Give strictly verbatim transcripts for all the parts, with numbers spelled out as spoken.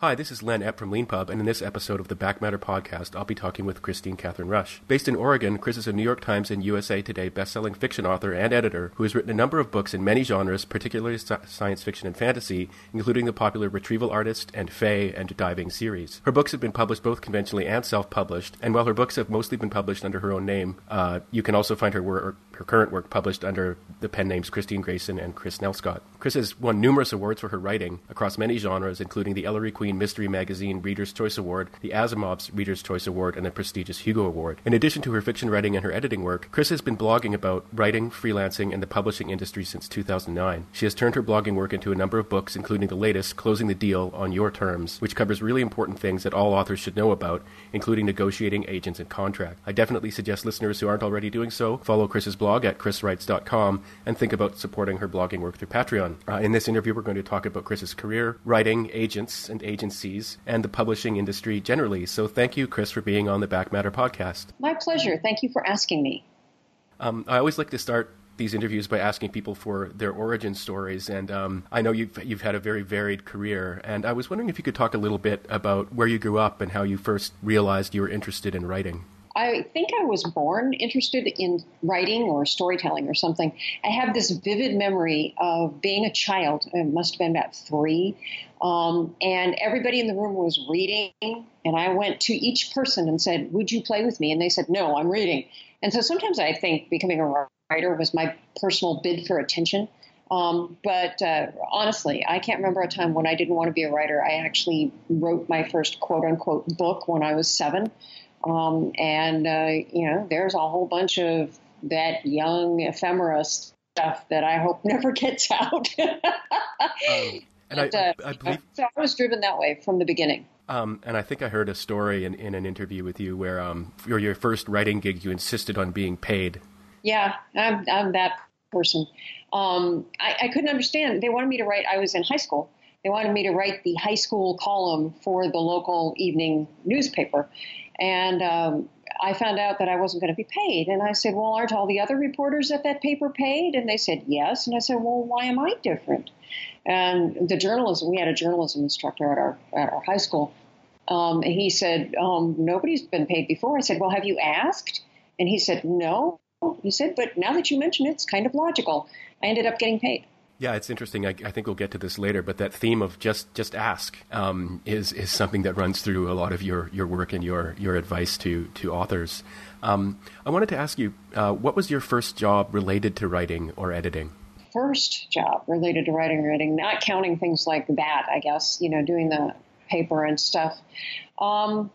Hi, this is Len Epp from Lean Pub, and in this episode of the Back Matter Podcast, I'll be talking with Christine Catherine Rush. Based in Oregon, Chris is a New York Times and U S A Today best-selling fiction author and editor who has written a number of books in many genres, particularly science fiction and fantasy, including the popular Retrieval Artist and Fae and Diving series. Her books have been published both conventionally and self-published, and while her books have mostly been published under her own name, uh, you can also find her work, her current work published under the pen names Christine Grayson and Chris Nelscott. Chris has won numerous awards for her writing across many genres, including the Ellery Queen Mystery Magazine Reader's Choice Award, the Asimov's Reader's Choice Award, and the prestigious Hugo Award. In addition to her fiction writing and her editing work, Chris has been blogging about writing, freelancing, and the publishing industry since two thousand nine. She has turned her blogging work into a number of books, including the latest, Closing the Deal on Your Terms, which covers really important things that all authors should know about, including negotiating agents and contract. I definitely suggest listeners who aren't already doing so follow Chris's blog at chris writes dot com and think about supporting her blogging work through Patreon. Uh, in this interview, we're going to talk about Chris's career, writing, agents, and agencies and the publishing industry generally. So thank you, Chris, for being on the Back Matter Podcast. My pleasure. Thank you for asking me. Um, I always like to start these interviews by asking people for their origin stories. And um, I know you've, you've had a very varied career. And I was wondering if you could talk a little bit about where you grew up and how you first realized you were interested in writing. I think I was born interested in writing or storytelling or something. I have this vivid memory of being a child. I must have been about three. Um, and everybody in the room was reading. And I went to each person and said, would you play with me? And they said, no, I'm reading. And so sometimes I think becoming a writer was my personal bid for attention. Um, but uh, honestly, I can't remember a time when I didn't want to be a writer. I actually wrote my first quote-unquote book when I was seven. Um, and, uh, you know, there's a whole bunch of that young ephemera stuff that I hope never gets out. um, and but, I, uh, I believe... So I was driven that way from the beginning. Um, and I think I heard a story in, in an interview with you where um, for your first writing gig, you insisted on being paid. Yeah, I'm, I'm that person. Um, I, I couldn't understand. They wanted me to write. I was in high school. They wanted me to write the high school column for the local evening newspaper. And um, I found out that I wasn't going to be paid. And I said, well, aren't all the other reporters at that paper paid? And they said, yes. And I said, well, why am I different? And the journalism, we had a journalism instructor at our, at our high school. Um, and he said, um, nobody's been paid before. I said, well, have you asked? And he said, no. He said, but now that you mention it, it's kind of logical. I ended up getting paid. Yeah, it's interesting. I, I think we'll get to this later, but that theme of just, just ask um, is is something that runs through a lot of your, your work and your, your advice to, to authors. Um, I wanted to ask you, uh, what was your first job related to writing or editing? First job related to writing or editing, not counting things like that, I guess, you know, doing the paper and stuff. Um,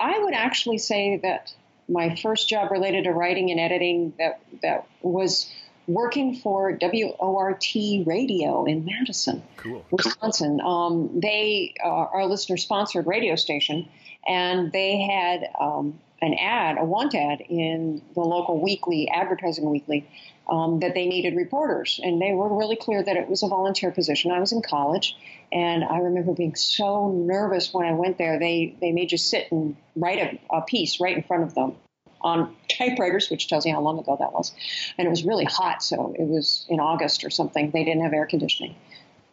I would actually say that my first job related to writing and editing that that was working for W O R T Radio in Madison, cool. Wisconsin. Um, they uh, are a listener-sponsored radio station, and they had um, an ad, a want ad, in the local weekly, advertising weekly, um, that they needed reporters. And they were really clear that it was a volunteer position. I was in college, and I remember being so nervous when I went there. They, they made you sit and write a, a piece right in front of them on typewriters, which tells you how long ago that was. And it was really hot, so it was in August or something. They didn't have air conditioning.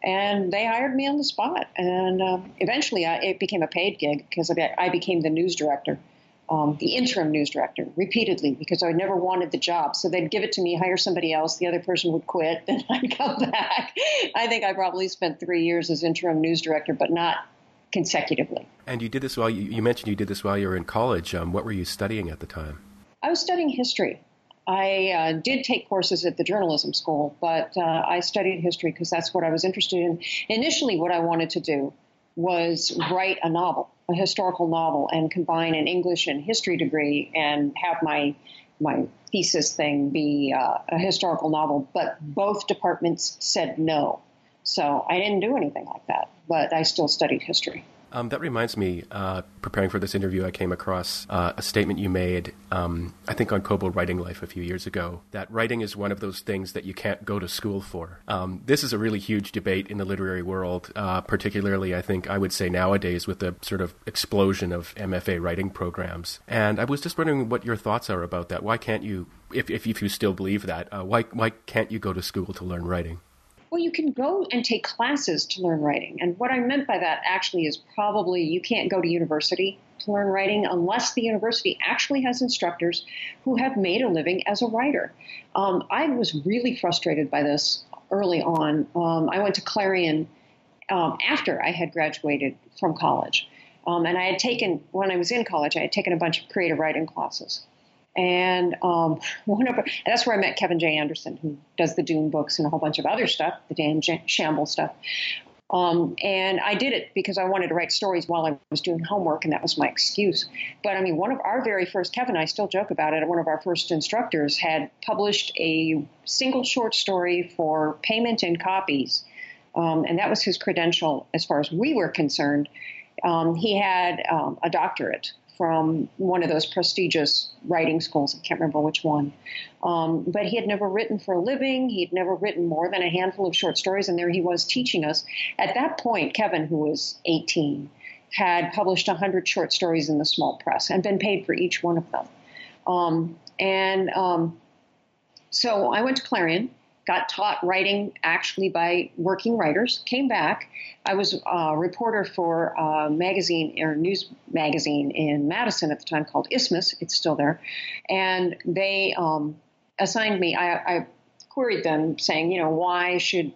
And they hired me on the spot. And uh, eventually I, it became a paid gig because I became the news director, um, the interim news director, repeatedly, because I never wanted the job. So they'd give it to me, hire somebody else, the other person would quit, and I'd come back. I think I probably spent three years as interim news director, but not consecutively. And you did this while you, you mentioned you did this while you were in college. Um, what were you studying at the time? I was studying history. I uh, did take courses at the journalism school, but uh, I studied history because that's what I was interested in. Initially, what I wanted to do was write a novel, a historical novel, and combine an English and history degree and have my my thesis thing be uh, a historical novel. But both departments said no. So I didn't do anything like that, but I still studied history. Um, that reminds me, uh, preparing for this interview, I came across uh, a statement you made, um, I think on Kobo Writing Life a few years ago, that writing is one of those things that you can't go to school for. Um, this is a really huge debate in the literary world, uh, particularly, I think, I would say nowadays with the sort of explosion of M F A writing programs. And I was just wondering what your thoughts are about that. Why can't you, if, if, if you still believe that, uh, why, why can't you go to school to learn writing? well, you can go and take classes to learn writing. And what I meant by that actually is probably you can't go to university to learn writing unless the university actually has instructors who have made a living as a writer. Um, I was really frustrated by this early on. Um, I went to Clarion um, after I had graduated from college. Um, and I had taken, when I was in college, I had taken a bunch of creative writing classes. And um, one of, that's where I met Kevin J. Anderson, who does the Dune books and a whole bunch of other stuff, the Dan Shamble stuff. Um, and I did it because I wanted to write stories while I was doing homework, and that was my excuse. But, I mean, one of our very first, Kevin, I still joke about it, one of our first instructors had published a single short story for payment in copies, um, and that was his credential as far as we were concerned. Um, he had um, a doctorate from one of those prestigious writing schools. I can't remember which one. Um, but he had never written for a living. He'd never written more than a handful of short stories, and there he was teaching us. At that point, Kevin, who was eighteen, had published one hundred short stories in the small press and been paid for each one of them. Um, and um, so I went to Clarion, got taught writing actually by working writers, came back. I was a reporter for a magazine or news magazine in Madison at the time called Isthmus. It's still there. And they um, assigned me, I, I queried them saying, you know, why should,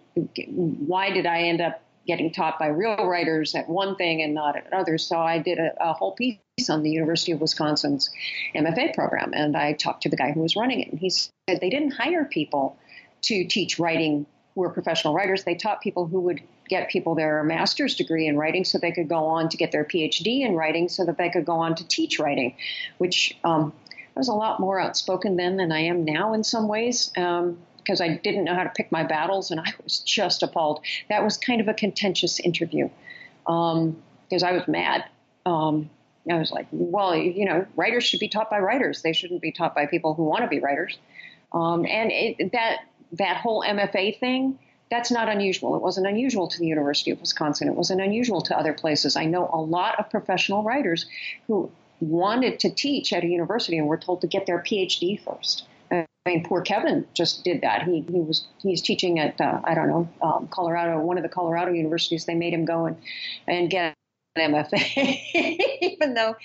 why did I end up getting taught by real writers at one thing and not at another? So I did a, a whole piece on the University of Wisconsin's M F A program. And I talked to the guy who was running it. And he said they didn't hire people to teach writing who were professional writers. They taught people who would get people their master's degree in writing so they could go on to get their P H D in writing so that they could go on to teach writing, which um, I was a lot more outspoken then than I am now in some ways um, because I didn't know how to pick my battles, and I was just appalled. That was kind of a contentious interview um, because I was mad. Um, I was like, well, you know, writers should be taught by writers. They shouldn't be taught by people who want to be writers. Um, and it, that... That whole M F A thing, that's not unusual. It wasn't unusual to the University of Wisconsin. It wasn't unusual to other places. I know a lot of professional writers who wanted to teach at a university and were told to get their P H D first. I mean, poor Kevin just did that. He he was he's teaching at uh, I don't know um, Colorado, one of the Colorado universities. They made him go and and get an M F A, even though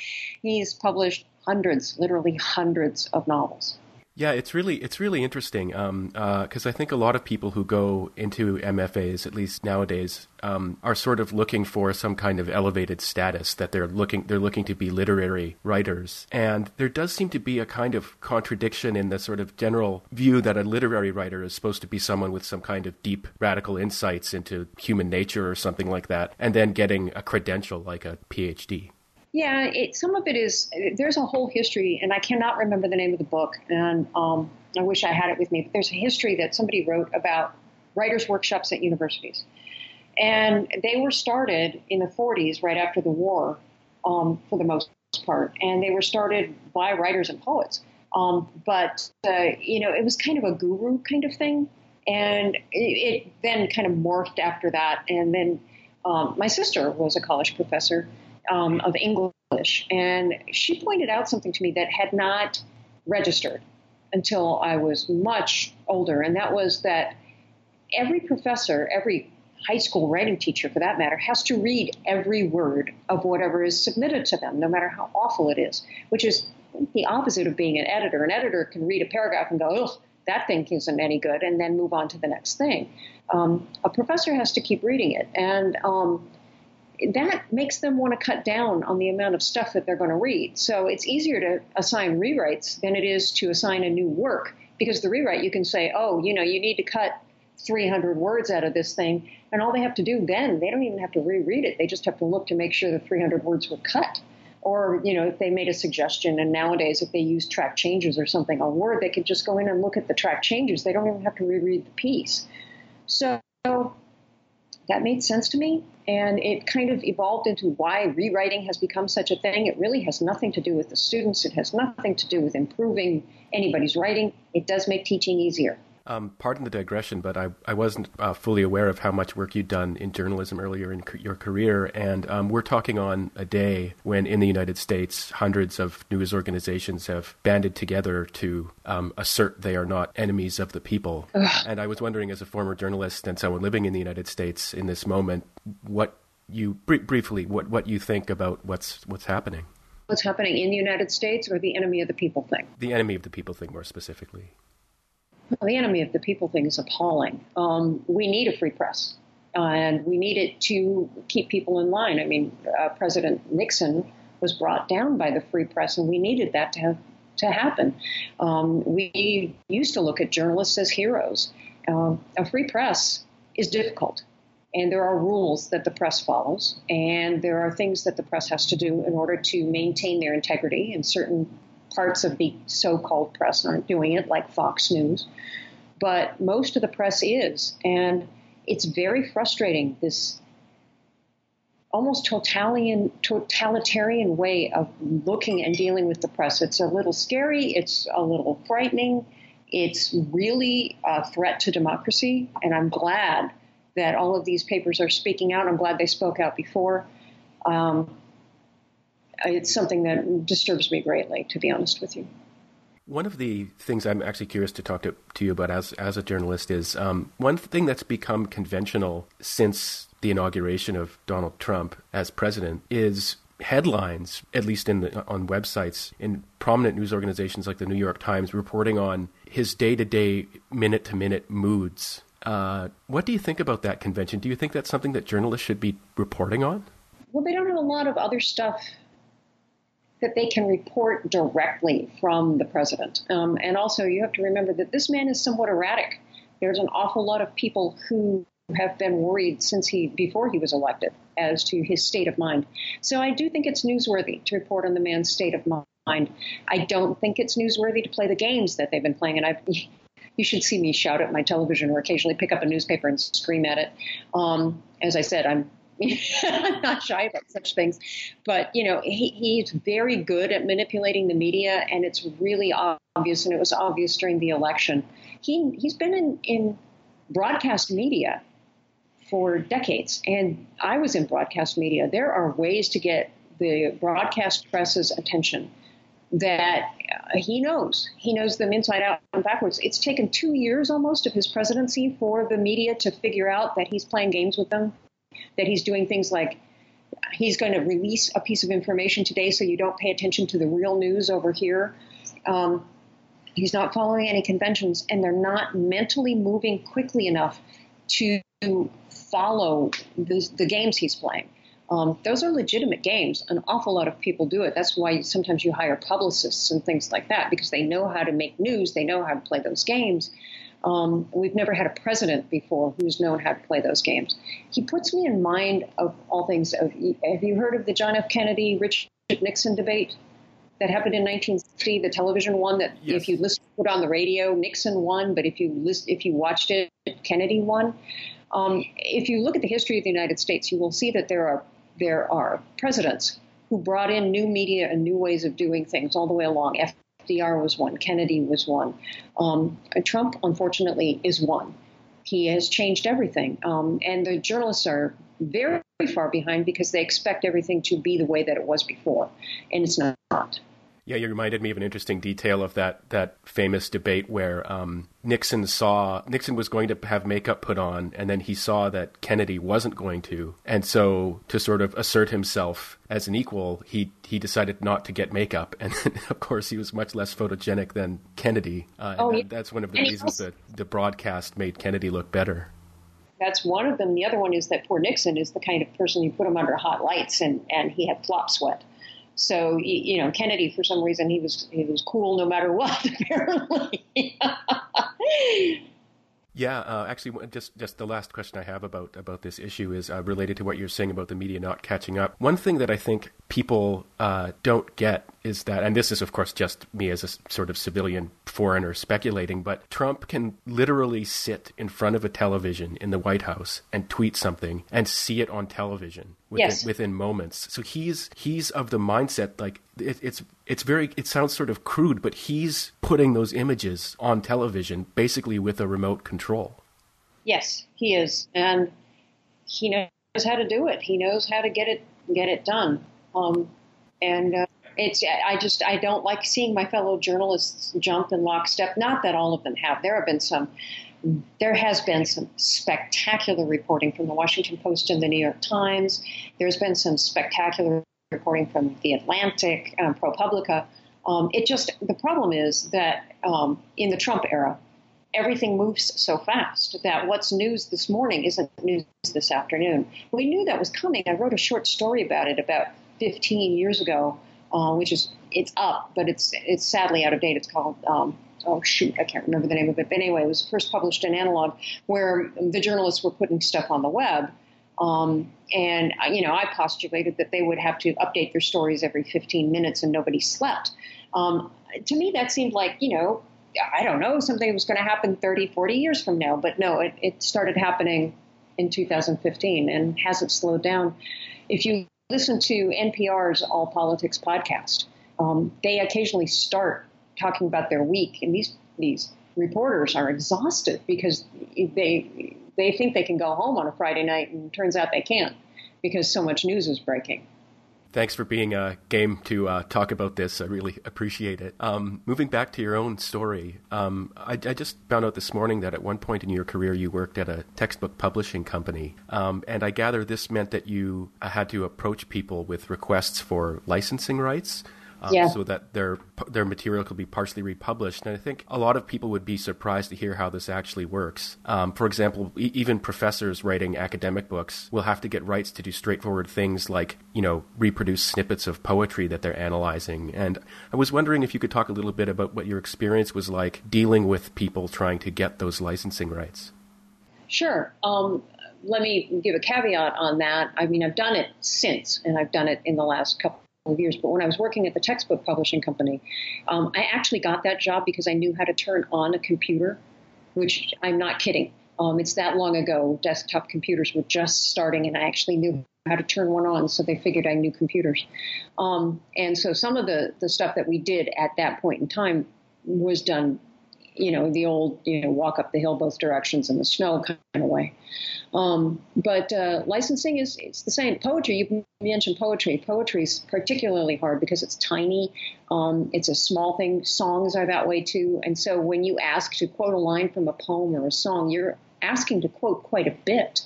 he's published hundreds, literally hundreds of novels. Yeah, it's really it's really interesting because um, uh, I think a lot of people who go into M F As, at least nowadays, um, are sort of looking for some kind of elevated status that they're looking they're looking to be literary writers, and there does seem to be a kind of contradiction in the sort of general view that a literary writer is supposed to be someone with some kind of deep radical insights into human nature or something like that, and then getting a credential like a P H D. Yeah, it, some of it is, there's a whole history, and I cannot remember the name of the book, and um, I wish I had it with me, but there's a history that somebody wrote about writers' workshops at universities. And they were started in the forties, right after the war, um, for the most part, and they were started by writers and poets. Um, but, uh, you know, it was kind of a guru kind of thing, and it, it then kind of morphed after that. And then um, my sister was a college professor Um, of English, and she pointed out something to me that had not registered until I was much older, and that was that every professor, every high school writing teacher for that matter, has to read every word of whatever is submitted to them, no matter how awful it is, which is the opposite of being an editor. An editor can read a paragraph and go, ugh, that thing isn't any good, and then move on to the next thing. Um, a professor has to keep reading it, and um that makes them want to cut down on the amount of stuff that they're going to read. So it's easier to assign rewrites than it is to assign a new work, because the rewrite, you can say, oh, you know, you need to cut three hundred words out of this thing. And all they have to do then, they don't even have to reread it. They just have to look to make sure the three hundred words were cut. Or, you know, if they made a suggestion, and nowadays if they use track changes or something on Word, they could just go in and look at the track changes. They don't even have to reread the piece. So that made sense to me, and it kind of evolved into why rewriting has become such a thing. It really has nothing to do with the students. It has nothing to do with improving anybody's writing. It does make teaching easier. Um, pardon the digression, but I, I wasn't uh, fully aware of how much work you'd done in journalism earlier in co- your career. And um, we're talking on a day when in the United States, hundreds of news organizations have banded together to um, assert they are not enemies of the people. Ugh. And I was wondering, as a former journalist and someone living in the United States in this moment, what you br- briefly, what, what you think about what's what's happening. What's happening in the United States, or the enemy of the people thing? The enemy of the people thing, more specifically. Well, the enemy of the people thing is appalling. Um, we need a free press, uh, and we need it to keep people in line. I mean, uh, President Nixon was brought down by the free press, and we needed that to have, to happen. Um, we used to look at journalists as heroes. Uh, a free press is difficult, and there are rules that the press follows, and there are things that the press has to do in order to maintain their integrity in certain parts of the so-called press aren't doing it, like Fox News, but most of the press is, and it's very frustrating, this almost totalitarian, totalitarian way of looking and dealing with the press. It's a little scary, it's a little frightening, it's really a threat to democracy, and I'm glad that all of these papers are speaking out. I'm glad they spoke out before. Um, It's something that disturbs me greatly, to be honest with you. One of the things I'm actually curious to talk to, to you about as as a journalist is um, one thing that's become conventional since the inauguration of Donald Trump as president is headlines, at least in the, on websites, in prominent news organizations like the New York Times, reporting on his day-to-day, minute-to-minute moods. Uh, what do you think about that convention? Do you think that's something that journalists should be reporting on? Well, they don't have a lot of other stuff that they can report directly from the president. Um, and also, you have to remember that this man is somewhat erratic. There's an awful lot of people who have been worried since he before he was elected as to his state of mind. So I do think it's newsworthy to report on the man's state of mind. I don't think it's newsworthy to play the games that they've been playing. And I've, you should see me shout at my television or occasionally pick up a newspaper and scream at it. Um, as I said, I'm I'm not shy about such things, but, you know, he, he's very good at manipulating the media, and it's really obvious, and it was obvious during the election. He, he's been in, in broadcast media for decades, and I was in broadcast media. There are ways to get the broadcast press's attention that uh, he knows. He knows them inside out and backwards. It's taken two years almost of his presidency for the media to figure out that he's playing games with them, that he's doing things like he's going to release a piece of information today so you don't pay attention to the real news over here. Um, he's not following any conventions, and they're not mentally moving quickly enough to follow the, the games he's playing. Um, those are legitimate games. An awful lot of people do it. That's why sometimes you hire publicists and things like that, because they know how to make news. They know how to play those games. Um, we've never had a president before who's known how to play those games. He puts me in mind of all things. Of, have you heard of the John F. Kennedy, Richard Nixon debate that happened in nineteen sixty, the television one that yes. If you listened to it on the radio, Nixon won, but if you list, if you watched it, Kennedy won. Um, if you look at the history of the United States, you will see that there are, there are presidents who brought in new media and new ways of doing things all the way along. F- F D R was one. Kennedy was one. Um, Trump, unfortunately, is one. He has changed everything. Um, and the journalists are very, very far behind because they expect everything to be the way that it was before. And it's not. Yeah, you reminded me of an interesting detail of that that famous debate where um, Nixon saw Nixon was going to have makeup put on, and then he saw that Kennedy wasn't going to. And so to sort of assert himself as an equal, he, he decided not to get makeup. And then, of course, he was much less photogenic than Kennedy. Uh, and oh, that, yeah. That's one of the reasons that the broadcast made Kennedy look better. That's one of them. The other one is that poor Nixon is the kind of person you put him under hot lights and, and he had flop sweat. So, you know, Kennedy, for some reason, he was he was cool no matter what, apparently. Yeah, uh, actually, just, just the last question I have about, about this issue is uh, related to what you're saying about the media not catching up. One thing that I think people uh, don't get is that, and this is, of course, just me as a sort of civilian foreigner speculating, but Trump can literally sit in front of a television in the White House and tweet something and see it on television within, yes. within moments. So he's he's of the mindset, like, it, it's it's very, it sounds sort of crude, but he's putting those images on television basically with a remote control. Yes, he is. And he knows how to do it. He knows how to get it get it done. Um, and uh, it's I just I don't like seeing my fellow journalists jump in lockstep. Not that all of them have. There have been some. There has been some spectacular reporting from the Washington Post and the New York Times. There's been some spectacular reporting from the Atlantic, um, ProPublica. Um, it just the problem is that um, in the Trump era, everything moves so fast that what's news this morning isn't news this afternoon. We knew that was coming. I wrote a short story about it about fifteen years ago, uh, which is it's up, but it's it's sadly out of date. It's called um, oh shoot, I can't remember the name of it. But anyway, it was first published in Analog, where the journalists were putting stuff on the web, um, and you know I postulated that they would have to update their stories every fifteen minutes, and nobody slept. Um, to me, that seemed like you know. I don't know, something was going to happen thirty, forty years from now. But no, it, it started happening in two thousand fifteen and hasn't slowed down. If you listen to N P R's All Politics podcast, um, they occasionally start talking about their week. And these these reporters are exhausted because they they think they can go home on a Friday night. And turns out they can't because so much news is breaking. Thanks for being uh, game to uh, talk about this. I really appreciate it. Um, moving back to your own story, um, I, I just found out this morning that at one point in your career you worked at a textbook publishing company, um, and I gather this meant that you had to approach people with requests for licensing rights. Um, yeah. So that their their material could be partially republished. And I think a lot of people would be surprised to hear how this actually works. Um, for example, e- even professors writing academic books will have to get rights to do straightforward things like, you know, reproduce snippets of poetry that they're analyzing. And I was wondering if you could talk a little bit about what your experience was like dealing with people trying to get those licensing rights. Sure. Um, let me give a caveat on that. I mean, I've done it since, and I've done it in the last couple of years, but when I was working at the textbook publishing company, um, I actually got that job because I knew how to turn on a computer, which I'm not kidding. Um, it's that long ago, desktop computers were just starting, and I actually knew how to turn one on, so they figured I knew computers. Um, and so some of the, the stuff that we did at that point in time was done, you know, the old, you know, walk up the hill both directions in the snow kind of way. Um, but uh, licensing is it's the same. Poetry, you mentioned poetry. Poetry is particularly hard because it's tiny. Um, it's a small thing. Songs are that way, too. And so when you ask to quote a line from a poem or a song, you're asking to quote quite a bit,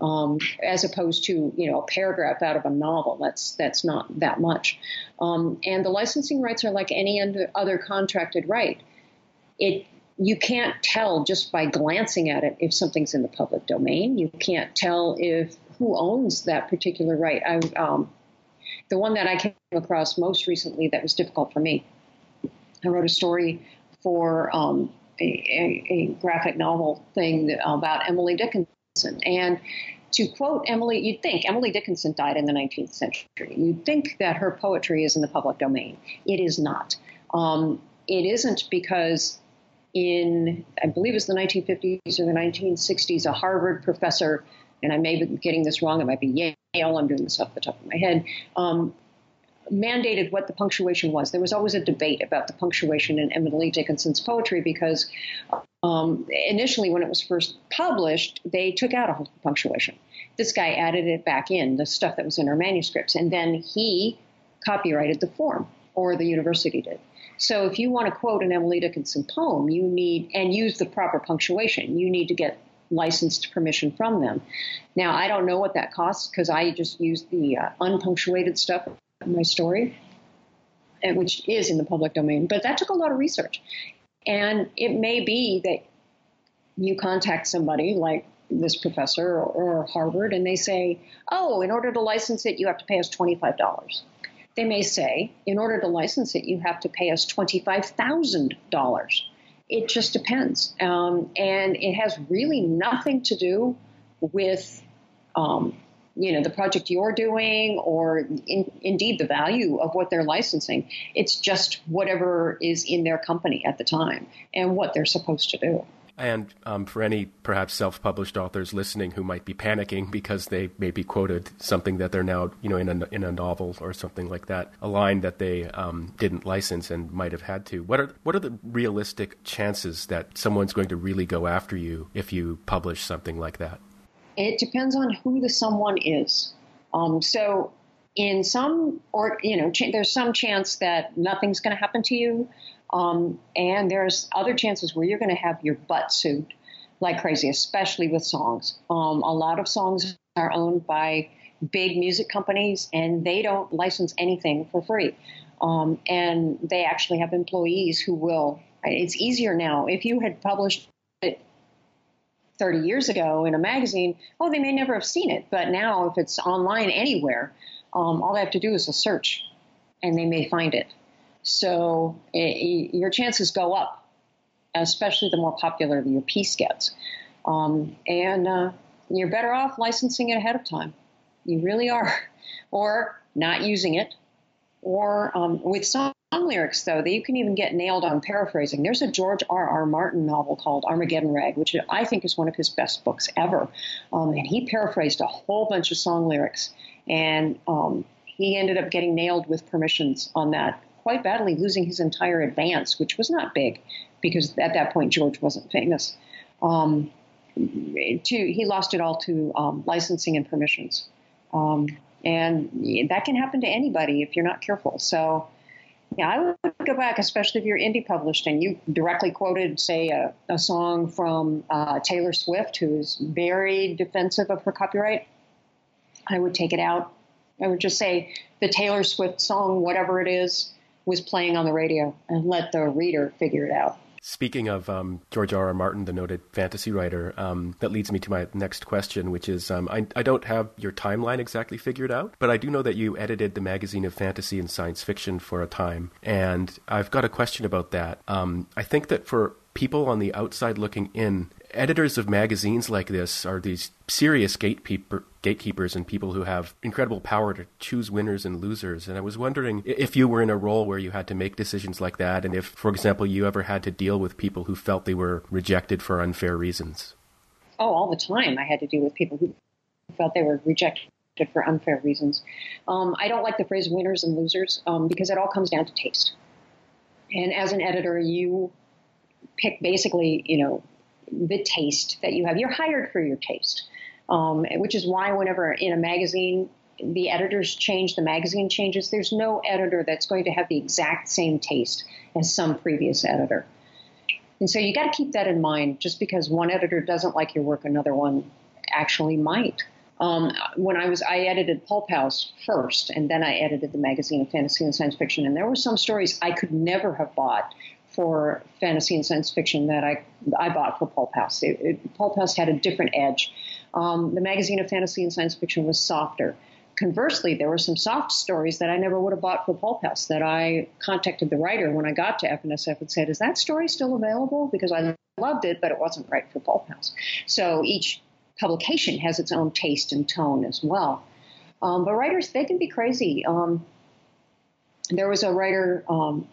um, as opposed to, you know, a paragraph out of a novel. That's that's not that much. Um, and the licensing rights are like any other contracted right. It you can't tell just by glancing at it if something's in the public domain. You can't tell if who owns that particular right. I, um, the one that I came across most recently that was difficult for me. I wrote a story for um, a, a, a graphic novel thing about Emily Dickinson. And to quote Emily, you'd think Emily Dickinson died in the nineteenth century. You'd think that her poetry is in the public domain. It is not. Um, it isn't because... in, I believe it's the nineteen fifties or the nineteen sixties, a Harvard professor, and I may be getting this wrong, it might be Yale, I'm doing this off the top of my head, um, mandated what the punctuation was. There was always a debate about the punctuation in Emily Dickinson's poetry because um, initially when it was first published, they took out a whole punctuation. This guy added it back in, the stuff that was in her manuscripts, and then he copyrighted the form, or the university did. So if you want to quote an Emily Dickinson poem, you need and use the proper punctuation. You need to get licensed permission from them. Now, I don't know what that costs because I just used the uh, unpunctuated stuff in my story, which is in the public domain. But that took a lot of research. And it may be that you contact somebody like this professor or, or Harvard and they say, oh, in order to license it, you have to pay us twenty-five dollars. They may say, in order to license it, you have to pay us twenty-five thousand dollars. It just depends. Um, and it has really nothing to do with um, you know, the project you're doing, or in, indeed the value of what they're licensing. It's just whatever is in their company at the time and what they're supposed to do. And um, for any perhaps self-published authors listening who might be panicking because they maybe quoted something that they're now, you know, in a, in a novel or something like that, a line that they um, didn't license and might have had to. What are what are the realistic chances that someone's going to really go after you if you publish something like that? It depends on who the someone is. Um, so in some, or you know, ch- there's some chance that nothing's going to happen to you. Um, and there's other chances where you're going to have your butt sued like crazy, especially with songs. Um, a lot of songs are owned by big music companies, and they don't license anything for free. Um, and they actually have employees who will. It's easier now. If you had published it thirty years ago in a magazine, oh, they may never have seen it. But now if it's online anywhere, um, all they have to do is a search, and they may find it. So it, your chances go up, especially the more popular your piece gets. Um, and uh, you're better off licensing it ahead of time. You really are. Or not using it. Or um, with song lyrics, though, that you can even get nailed on paraphrasing. There's a George R R. Martin novel called Armageddon Rag, which I think is one of his best books ever. Um, and he paraphrased a whole bunch of song lyrics. And um, he ended up getting nailed with permissions on that, quite badly, losing his entire advance, which was not big because at that point George wasn't famous. Um, to, he lost it all to um, licensing and permissions. Um, and that can happen to anybody if you're not careful. So yeah, I would go back, especially if you're indie published and you directly quoted, say, a, a song from uh, Taylor Swift, who is very defensive of her copyright. I would take it out. I would just say the Taylor Swift song, whatever it is, was playing on the radio, and let the reader figure it out. Speaking of um, George R R. Martin, the noted fantasy writer, um, that leads me to my next question, which is um, I, I don't have your timeline exactly figured out, but I do know that you edited the magazine of fantasy and science fiction for a time, and I've got a question about that. Um, I think that for people on the outside looking in, editors of magazines like this are these serious gatekeeper, gatekeepers and people who have incredible power to choose winners and losers. And I was wondering if you were in a role where you had to make decisions like that, and if, for example, you ever had to deal with people who felt they were rejected for unfair reasons. Oh, all the time I had to deal with people who felt they were rejected for unfair reasons. Um, I don't like the phrase winners and losers um, because it all comes down to taste. And as an editor, you pick basically, you know, the taste that you have. You're hired for your taste, um, which is why whenever in a magazine, the editors change, the magazine changes, there's no editor that's going to have the exact same taste as some previous editor. And so you got to keep that in mind. Just because one editor doesn't like your work, another one actually might. Um, when I was, I edited Pulp House first, and then I edited the magazine of fantasy and science fiction. And there were some stories I could never have bought for fantasy and science fiction that I I bought for Pulp House. It, it, Pulp House had a different edge. Um, the magazine of fantasy and science fiction was softer. Conversely, there were some soft stories that I never would have bought for Pulp House that I contacted the writer when I got to F N S F and said, is that story still available? Because I loved it, but it wasn't right for Pulp House. So each publication has its own taste and tone as well. Um, but writers, they can be crazy. Um, there was a writer... Um,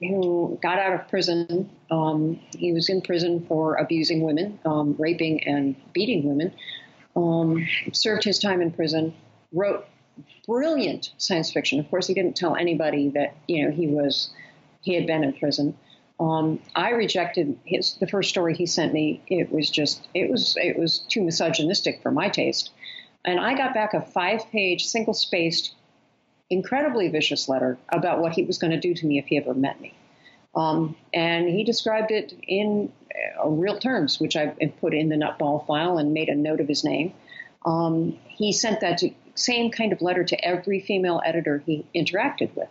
who got out of prison. Um, he was in prison for abusing women, um, raping and beating women, um, served his time in prison, wrote brilliant science fiction. Of course, he didn't tell anybody that, you know, he was, he had been in prison. Um, I rejected his, the first story he sent me. It was just, it was, it was too misogynistic for my taste. And I got back a five page single spaced, incredibly vicious letter about what he was going to do to me if he ever met me. Um, and he described it in uh, real terms, which I put in the nutball file and made a note of his name. Um, he sent that to, same kind of letter to every female editor he interacted with.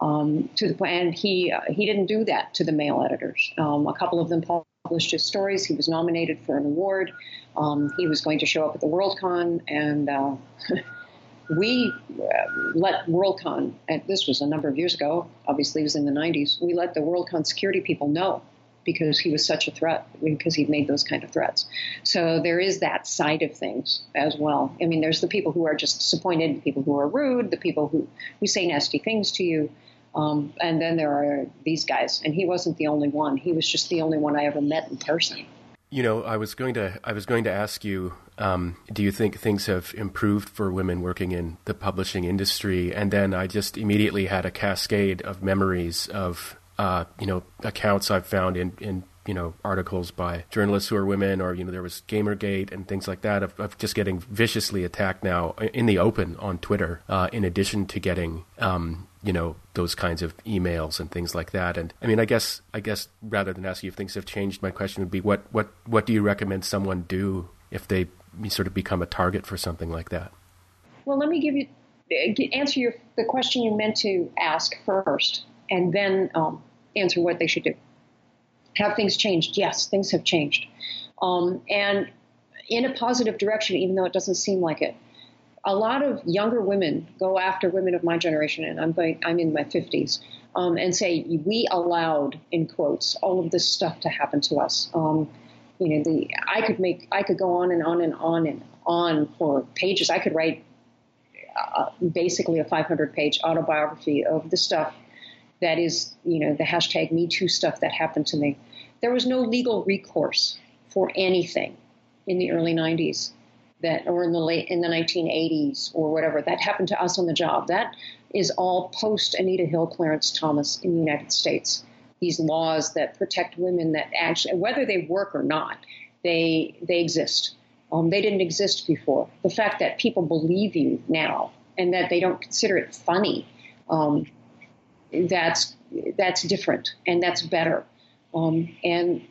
Um, to the, and he, uh, he didn't do that to the male editors. Um, a couple of them published his stories. He was nominated for an award. Um, he was going to show up at the Worldcon, and uh, we let Worldcon, and this was a number of years ago, obviously it was in the nineties, we let the Worldcon security people know because he was such a threat, because he'd made those kind of threats. So there is that side of things as well. I mean, there's the people who are just disappointed, the people who are rude, the people who, who say nasty things to you. Um, and then there are these guys. And he wasn't the only one. He was just the only one I ever met in person. You know, I was going to I was going to ask you, um, do you think things have improved for women working in the publishing industry? And then I just immediately had a cascade of memories of, uh, you know, accounts I've found in, in, you know, articles by journalists who are women, or, you know, there was Gamergate and things like that, of, of just getting viciously attacked now in the open on Twitter, uh, in addition to getting, um, you know, those kinds of emails and things like that. And I mean, I guess, I guess rather than ask you if things have changed, my question would be, what, what, what do you recommend someone do if they sort of become a target for something like that? Well, let me give you, answer your, the question you meant to ask first, and then um, answer what they should do. Have things changed? Yes, things have changed. Um, and in a positive direction, even though it doesn't seem like it. A lot of younger women go after women of my generation, and I'm going, I'm in my fifties, um, and say, we allowed, in quotes, all of this stuff to happen to us. Um, you know, the, I could make, I could go on and on and on and on for pages. I could write uh, basically a five hundred page autobiography of the stuff that is, you know, the hashtag Me Too stuff that happened to me. There was no legal recourse for anything in the early nineties. That, or in the late, in the nineteen eighties or whatever, that happened to us on the job. That is all post Anita Hill, Clarence Thomas in the United States. These laws that protect women, that actually, whether they work or not, they they exist. Um, they didn't exist before. The fact that people believe you now and that they don't consider it funny, um, that's that's different and that's better. Um, and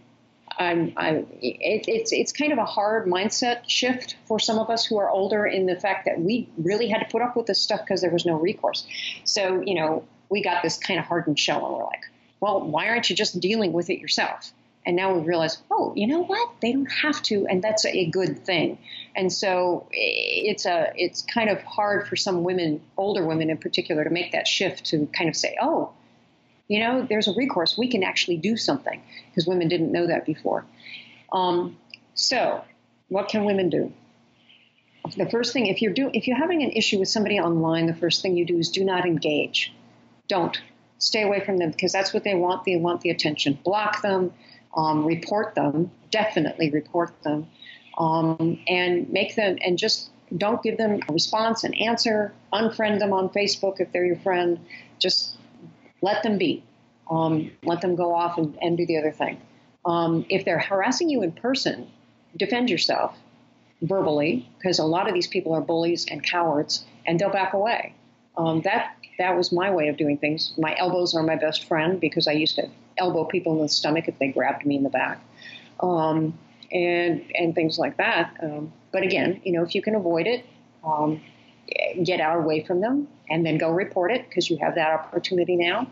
I'm, I'm, it, it's it's kind of a hard mindset shift for some of us who are older, in the fact that we really had to put up with this stuff because there was no recourse. So, you know, we got this kind of hardened shell, and we're like, well, why aren't you just dealing with it yourself? And now we realize, oh, you know what? They don't have to, and that's a good thing. And so it's a it's kind of hard for some women, older women in particular, to make that shift to kind of say, oh, you know, there's a recourse. We can actually do something, because women didn't know that before. Um, so what can women do? The first thing, if you're do, if you're having an issue with somebody online, the first thing you do is do not engage. Don't. Stay away from them, because that's what they want. They want the attention. Block them, um, report them, definitely report them, um, and make them, and just don't give them a response, an answer. Unfriend them on Facebook if they're your friend. Just let them be. Um, let them go off and, and do the other thing. Um, if they're harassing you in person, defend yourself verbally, because a lot of these people are bullies and cowards, and they'll back away. Um, that that was my way of doing things. My elbows are my best friend, because I used to elbow people in the stomach if they grabbed me in the back, um, and and things like that. Um, but again, you know, if you can avoid it, um, get out away from them, and then go report it, because you have that opportunity now.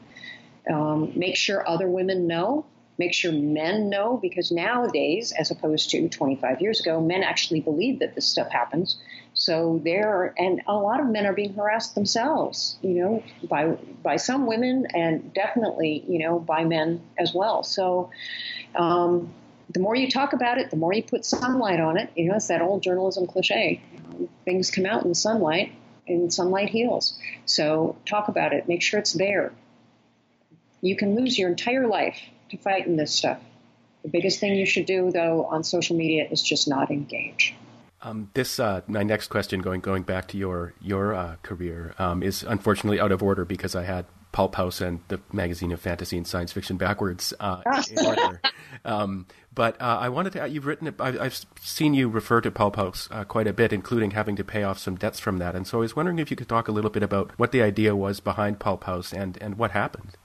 Um, make sure other women know. Make sure men know, because nowadays, as opposed to twenty-five years ago, men actually believe that this stuff happens. So there, and a lot of men are being harassed themselves, you know, by by some women, and definitely, you know, by men as well. So um, the more you talk about it, the more you put sunlight on it. You know, it's that old journalism cliche. Things come out in the sunlight, and sunlight heals. So talk about it. Make sure it's there. You can lose your entire life to fight in this stuff. The biggest thing you should do, though, on social media is just not engage. Um, this uh, my next question, going going back to your your uh, career, um, is unfortunately out of order, because I had Pulp House and the Magazine of Fantasy and Science Fiction backwards uh, in order. Um, but uh, I wanted to, you've written, I, I've seen you refer to Pulp House uh, quite a bit, including having to pay off some debts from that. And so I was wondering if you could talk a little bit about what the idea was behind Pulp House and, and what happened.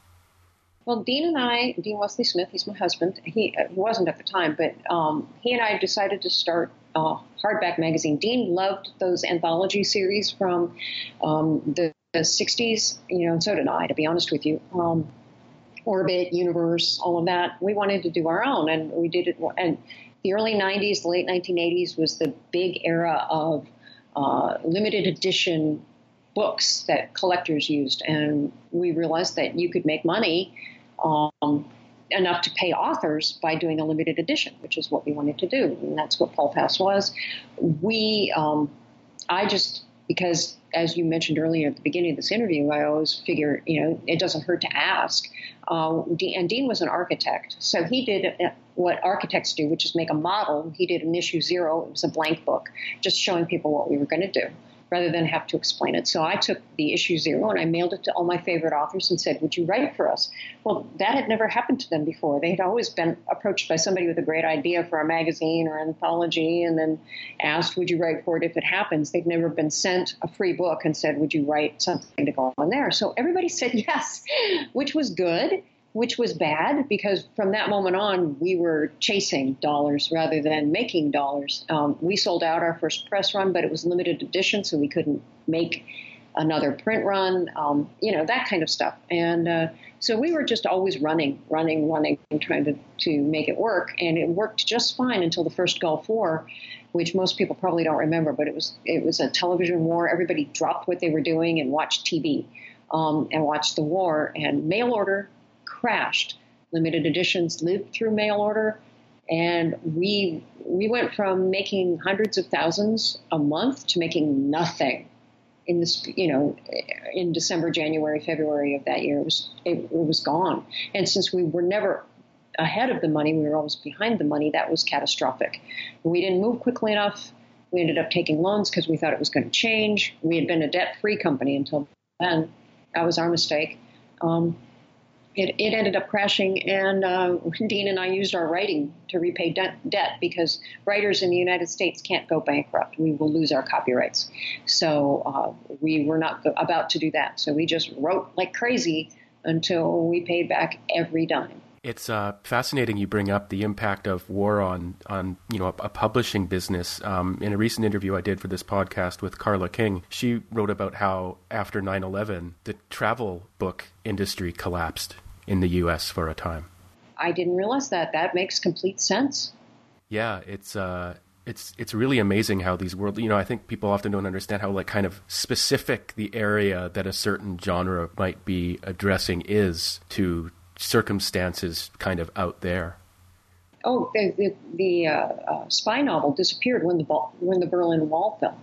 Well, Dean and I, Dean Wesley Smith, he's my husband. He wasn't at the time, but um, he and I decided to start uh, Hardback Magazine. Dean loved those anthology series from um, the The sixties, you know, and so did I, to be honest with you. Um, Orbit, Universe, all of that. We wanted to do our own, and we did it. And the early nineties, the late nineteen eighties was the big era of uh, limited edition books that collectors used, and we realized that you could make money um, enough to pay authors by doing a limited edition, which is what we wanted to do. And that's what Pulp House was. We, um, I just, because as you mentioned earlier at the beginning of this interview, I always figure, you know, it doesn't hurt to ask. Uh, and Dean was an architect. So he did what architects do, which is make a model. He did an issue zero. It was a blank book, just showing people what we were going to do, rather than have to explain it. So I took the issue zero and I mailed it to all my favorite authors and said, would you write for us? Well, that had never happened to them before. They had always been approached by somebody with a great idea for a magazine or anthology and then asked, would you write for it if it happens? They'd never been sent a free book and said, would you write something to go on there? So everybody said yes, which was good, which was bad, because from that moment on, we were chasing dollars rather than making dollars. Um, we sold out our first press run, but it was limited edition, so we couldn't make another print run, um, you know, that kind of stuff. And uh, so we were just always running, running, running, and trying to, to make it work. And it worked just fine until the first Gulf War, which most people probably don't remember, but it was it was a television war. Everybody dropped what they were doing and watched T V um, and watched the war, and mail order crashed. Limited editions lived through mail order, and we we went from making hundreds of thousands a month to making nothing in this, you know, in December, January, February of that year. It was it, it was gone. And since we were never ahead of the money, we were always behind the money. That was catastrophic. We didn't move quickly enough. We ended up taking loans because we thought it was going to change. We had been a debt-free company until then. That was our mistake. Um, It, it ended up crashing, and uh, Dean and I used our writing to repay de- debt because writers in the United States can't go bankrupt. We will lose our copyrights. So uh, we were not go- about to do that. So we just wrote like crazy until we paid back every dime. It's uh, fascinating you bring up the impact of war on, on you know, a, a publishing business. Um, in a recent interview I did for this podcast with Carla King, she wrote about how after nine eleven, the travel book industry collapsed in the U S for a time. I didn't realize that. That makes complete sense. Yeah, it's uh, it's it's really amazing how these world, you know, I think people often don't understand how like kind of specific the area that a certain genre might be addressing is to circumstances kind of out there. Oh, the the, the uh, uh, spy novel disappeared when the when the Berlin Wall fell.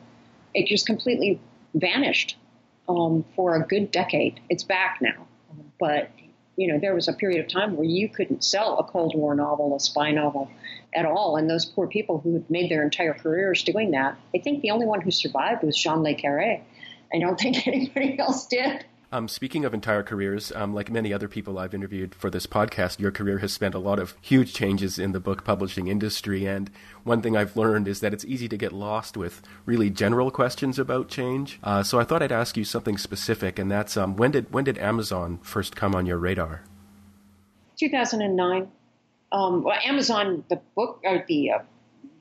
It just completely vanished um, for a good decade. It's back now, but you know, there was a period of time where you couldn't sell a Cold War novel, a spy novel at all. And those poor people who had made their entire careers doing that, I think the only one who survived was Jean Le Carré. I don't think anybody else did. Um, speaking of entire careers, um, like many other people I've interviewed for this podcast, your career has spent a lot of huge changes in the book publishing industry. And one thing I've learned is that it's easy to get lost with really general questions about change. Uh, so I thought I'd ask you something specific, and that's um, when did when did Amazon first come on your radar? two thousand nine. Um, well, Amazon, the book or the uh,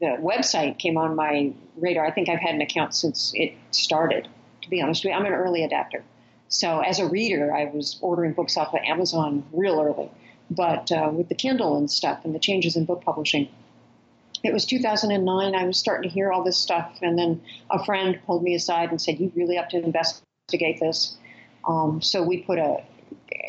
the website came on my radar. I think I've had an account since it started. To be honest with you, I'm an early adapter. So as a reader, I was ordering books off of Amazon real early. But uh, with the Kindle and stuff and the changes in book publishing, it was two thousand nine. I was starting to hear all this stuff. And then a friend pulled me aside and said, you really have to investigate this. Um, so we put a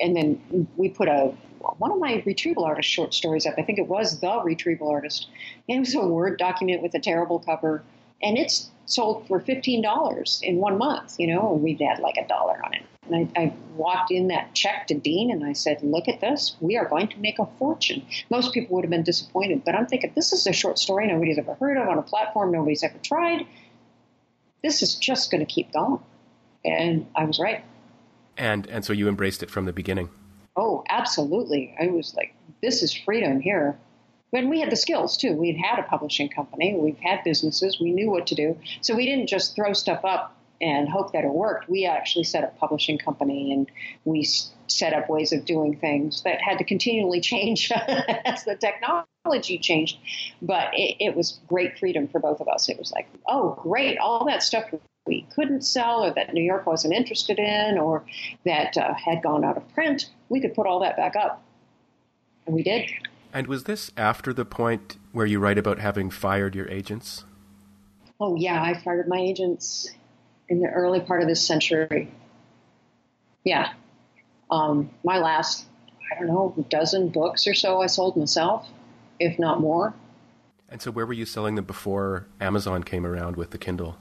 and then we put a one of my Retrieval Artist short stories up. I think it was The Retrieval Artist. And it was a Word document with a terrible cover. And it's sold for fifteen dollars in one month, you know, and we'd had like a dollar on it. And I, I walked in that check to Dean and I said, look at this. We are going to make a fortune. Most people would have been disappointed, but I'm thinking this is a short story nobody's ever heard of on a platform nobody's ever tried. This is just going to keep going. And I was right. And and so you embraced it from the beginning. Oh, absolutely. I was like, this is freedom here. And we had the skills, too. We'd had a publishing company. We've had businesses. We knew what to do. So we didn't just throw stuff up and hope that it worked. We actually set up a publishing company, and we set up ways of doing things that had to continually change as the technology changed. But it, it was great freedom for both of us. It was like, oh, great, all that stuff we couldn't sell or that New York wasn't interested in or that uh, had gone out of print, we could put all that back up. And we did. And was this after the point where you write about having fired your agents? Oh, yeah, I fired my agents in the early part of this century. Yeah. Um, my last, I don't know, a dozen books or so I sold myself, if not more. And so where were you selling them before Amazon came around with the Kindle?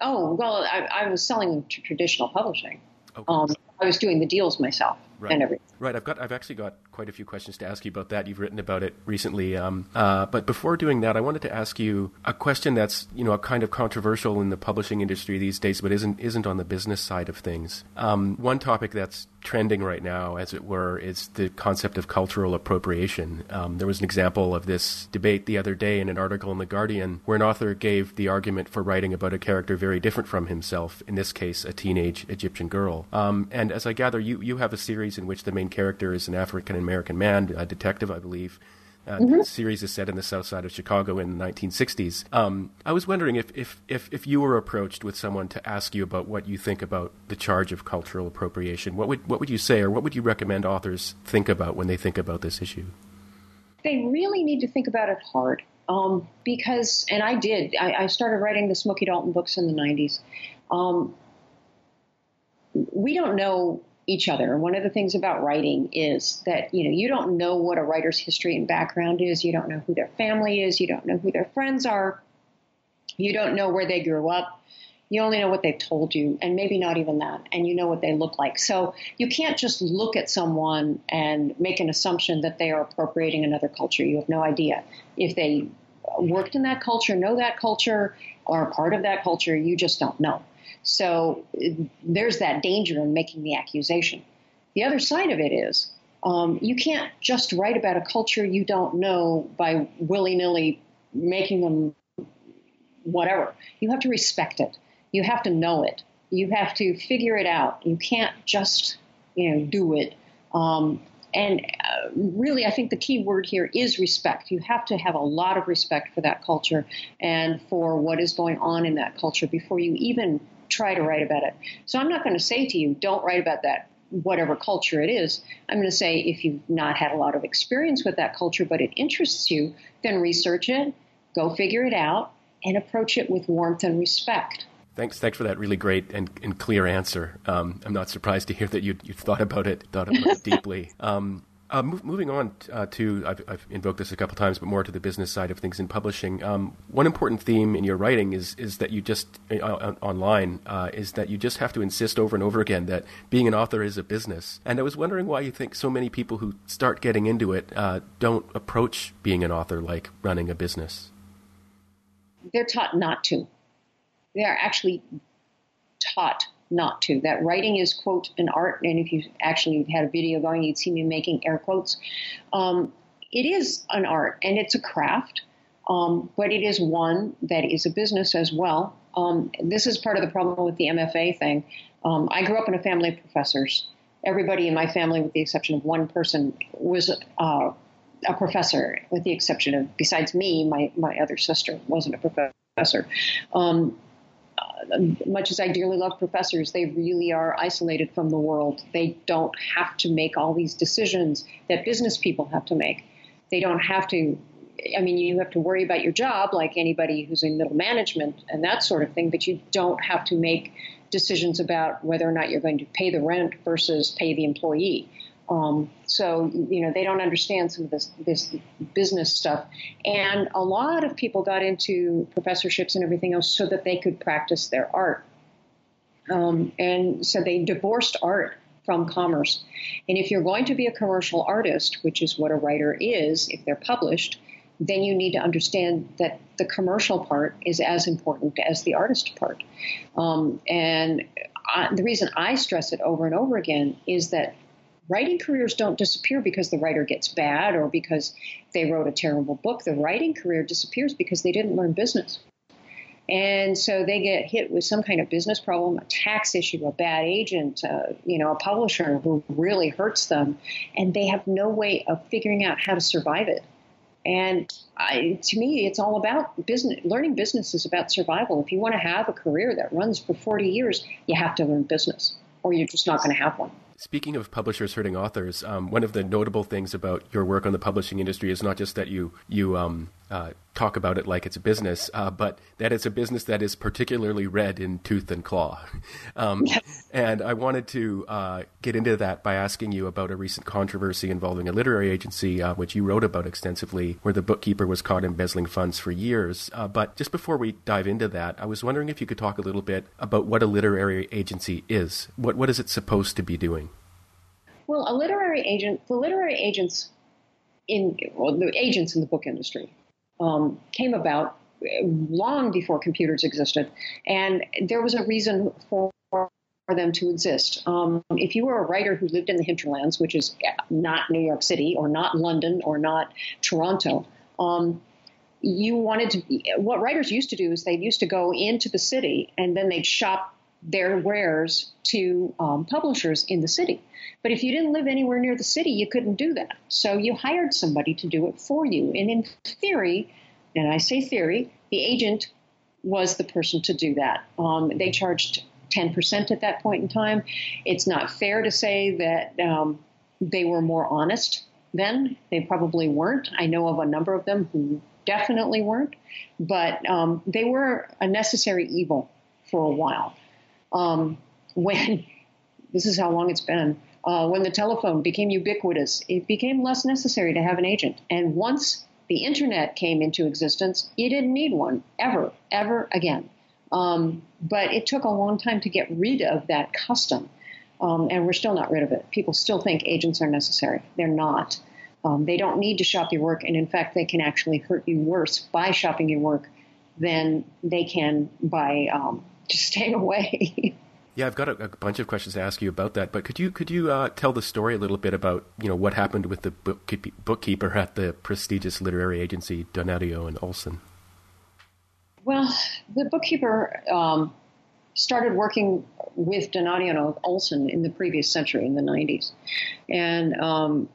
Oh, well, I, I was selling them to traditional publishing. Okay. Um, I was doing the deals myself right. and everything. Right. I've got. I've actually got quite a few questions to ask you about that. You've written about it recently. Um, uh, but before doing that, I wanted to ask you a question that's, you know, a kind of controversial in the publishing industry these days, but isn't isn't on the business side of things. Um, one topic that's trending right now, as it were, is the concept of cultural appropriation. Um, there was an example of this debate the other day in an article in The Guardian, where an author gave the argument for writing about a character very different from himself, in this case, a teenage Egyptian girl. Um, and as I gather, you, you have a series in which the main character is an African-American man, a detective, I believe. Uh, mm-hmm. The series is set in the south side of Chicago in the nineteen sixties. Um, I was wondering if, if, if, if you were approached with someone to ask you about what you think about the charge of cultural appropriation, what would what would you say, or what would you recommend authors think about when they think about this issue? They really need to think about it hard. Um, because, and I did, I, I started writing the Smokey Dalton books in the nineties. Um, we don't know each other. And one of the things about writing is that, you know, you don't know what a writer's history and background is. You don't know who their family is. You don't know who their friends are. You don't know where they grew up. You only know what they've told you, and maybe not even that. And you know what they look like. So you can't just look at someone and make an assumption that they are appropriating another culture. You have no idea if they worked in that culture, know that culture, or are part of that culture. You just don't know. So there's that danger in making the accusation. The other side of it is um, you can't just write about a culture you don't know by willy-nilly making them whatever. You have to respect it. You have to know it. You have to figure it out. You can't just, you know, do it. Um, and uh, really, I think the key word here is respect. You have to have a lot of respect for that culture and for what is going on in that culture before you even try to write about it. So I'm not going to say to you, don't write about that, whatever culture it is. I'm going to say, if you've not had a lot of experience with that culture, but it interests you, then research it, go figure it out, and approach it with warmth and respect. Thanks, thanks for that really great and, and clear answer. Um, I'm not surprised to hear that you you've thought about it, thought about it deeply. Um, Uh, move, moving on uh, to, I've, I've invoked this a couple times, but more to the business side of things in publishing. Um, one important theme in your writing is is that you just, uh, online, uh, is that you just have to insist over and over again that being an author is a business. And I was wondering why you think so many people who start getting into it uh, don't approach being an author like running a business. They're taught not to. They are actually taught not to. That writing is, quote, an art. And if you actually had a video going, you'd see me making air quotes. Um, it is an art and it's a craft, um, but it is one that is a business as well. Um, this is part of the problem with the M F A thing. Um, I grew up in a family of professors. Everybody in my family, with the exception of one person, was uh, a professor, with the exception of, besides me, my, my other sister wasn't a professor. Um, Much as I dearly love professors, they really are isolated from the world. They don't have to make all these decisions that business people have to make. They don't have to, I mean, you have to worry about your job like anybody who's in middle management and that sort of thing, but you don't have to make decisions about whether or not you're going to pay the rent versus pay the employee. Um, so, you know, they don't understand some of this, this business stuff. And a lot of people got into professorships and everything else so that they could practice their art. Um, and so they divorced art from commerce. And if you're going to be a commercial artist, which is what a writer is, if they're published, then you need to understand that the commercial part is as important as the artist part. Um, and I, the reason I stress it over and over again is that writing careers don't disappear because the writer gets bad or because they wrote a terrible book. The writing career disappears because they didn't learn business. And so they get hit with some kind of business problem, a tax issue, a bad agent, uh, you know, a publisher who really hurts them, and they have no way of figuring out how to survive it. And I, to me, it's all about business. Learning business is about survival. If you want to have a career that runs for forty years, you have to learn business, or you're just not going to have one. Speaking of publishers hurting authors, um, one of the notable things about your work on the publishing industry is not just that you you um, uh, talk about it like it's a business, uh, but that it's a business that is particularly red in tooth and claw. Um, yes. And I wanted to uh, get into that by asking you about a recent controversy involving a literary agency, uh, which you wrote about extensively, where the bookkeeper was caught embezzling funds for years. Uh, but just before we dive into that, I was wondering if you could talk a little bit about what a literary agency is. What What is it supposed to be doing? Well, a literary agent, the literary agents in, well, the agents in the book industry um, came about long before computers existed, and there was a reason for them to exist. Um, if you were a writer who lived in the hinterlands, which is not New York City or not London or not Toronto, um, you wanted to be, what writers used to do is they used to go into the city and then they'd shop their wares to um, publishers in the city. But if you didn't live anywhere near the city, you couldn't do that. So you hired somebody to do it for you. And in theory, and I say theory, the agent was the person to do that. Um, they charged ten percent at that point in time. It's not fair to say that um, they were more honest then. They probably weren't. I know of a number of them who definitely weren't. But um, they were a necessary evil for a while. Um, when, this is how long it's been, uh, when the telephone became ubiquitous, it became less necessary to have an agent. And once the internet came into existence, you didn't need one ever, ever again. Um, but it took a long time to get rid of that custom. Um, and we're still not rid of it. People still think agents are necessary. They're not. Um, they don't need to shop your work. And in fact, they can actually hurt you worse by shopping your work than they can by, um, just staying away. Yeah, I've got a, a bunch of questions to ask you about that, but could you could you uh, tell the story a little bit about, you know, what happened with the bookkeep- bookkeeper at the prestigious literary agency Donadio and Olsen? Well, the bookkeeper um, started working with Donadio and Olsen in the previous century, in the nineties, and um,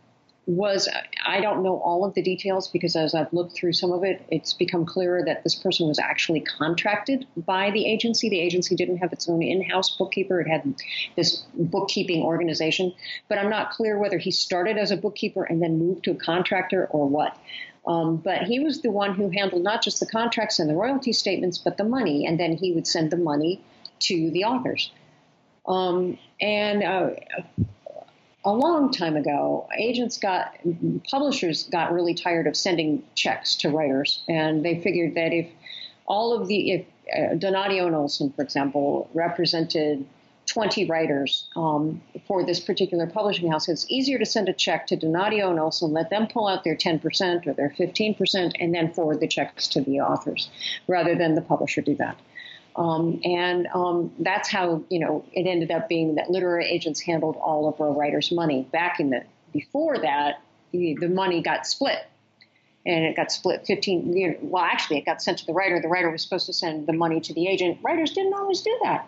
was, I don't know all of the details because as I've looked through some of it, it's become clearer that this person was actually contracted by the agency. The agency didn't have its own in-house bookkeeper. It had this bookkeeping organization, but I'm not clear whether he started as a bookkeeper and then moved to a contractor or what. Um, but he was the one who handled not just the contracts and the royalty statements, but the money. And then he would send the money to the authors. Um, and, uh, A long time ago, agents got, publishers got really tired of sending checks to writers, and they figured that if all of the, if uh, Donadio and Olsen, for example, represented twenty writers um, for this particular publishing house, it's easier to send a check to Donadio and Olsen, let them pull out their ten percent or their fifteen percent, and then forward the checks to the authors, rather than the publisher do that. Um, and um, that's how, you know, it ended up being that literary agents handled all of a writer's money. Back in the, before that, the, the money got split. And it got split fifteen, you know, well, actually, it got sent to the writer. The writer was supposed to send the money to the agent. Writers didn't always do that.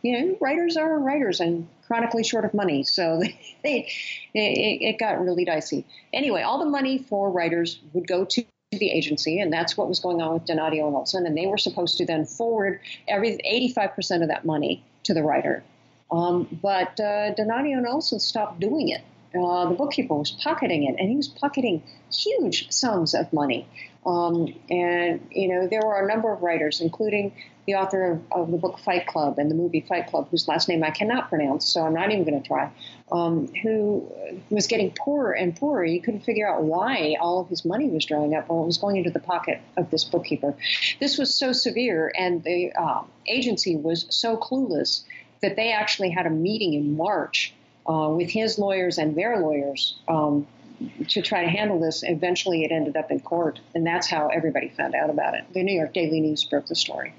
You know, writers are writers and chronically short of money. So they, they, it, it got really dicey. Anyway, all the money for writers would go to the agency, and that's what was going on with Donadio and Olsen, and they were supposed to then forward every eighty-five percent of that money to the writer. Um, but uh, Donadio and Olsen stopped doing it. Uh, the bookkeeper was pocketing it, and he was pocketing huge sums of money. Um, and, you know, there were a number of writers, including the author of, of the book Fight Club and the movie Fight Club, whose last name I cannot pronounce, so I'm not even going to try, um, who was getting poorer and poorer. You couldn't figure out why all of his money was drying up, or it was going into the pocket of this bookkeeper. This was so severe, and the uh, agency was so clueless that they actually had a meeting in March uh, with his lawyers and their lawyers um, to try to handle this. Eventually, it ended up in court, and that's how everybody found out about it. The New York Daily News broke the story.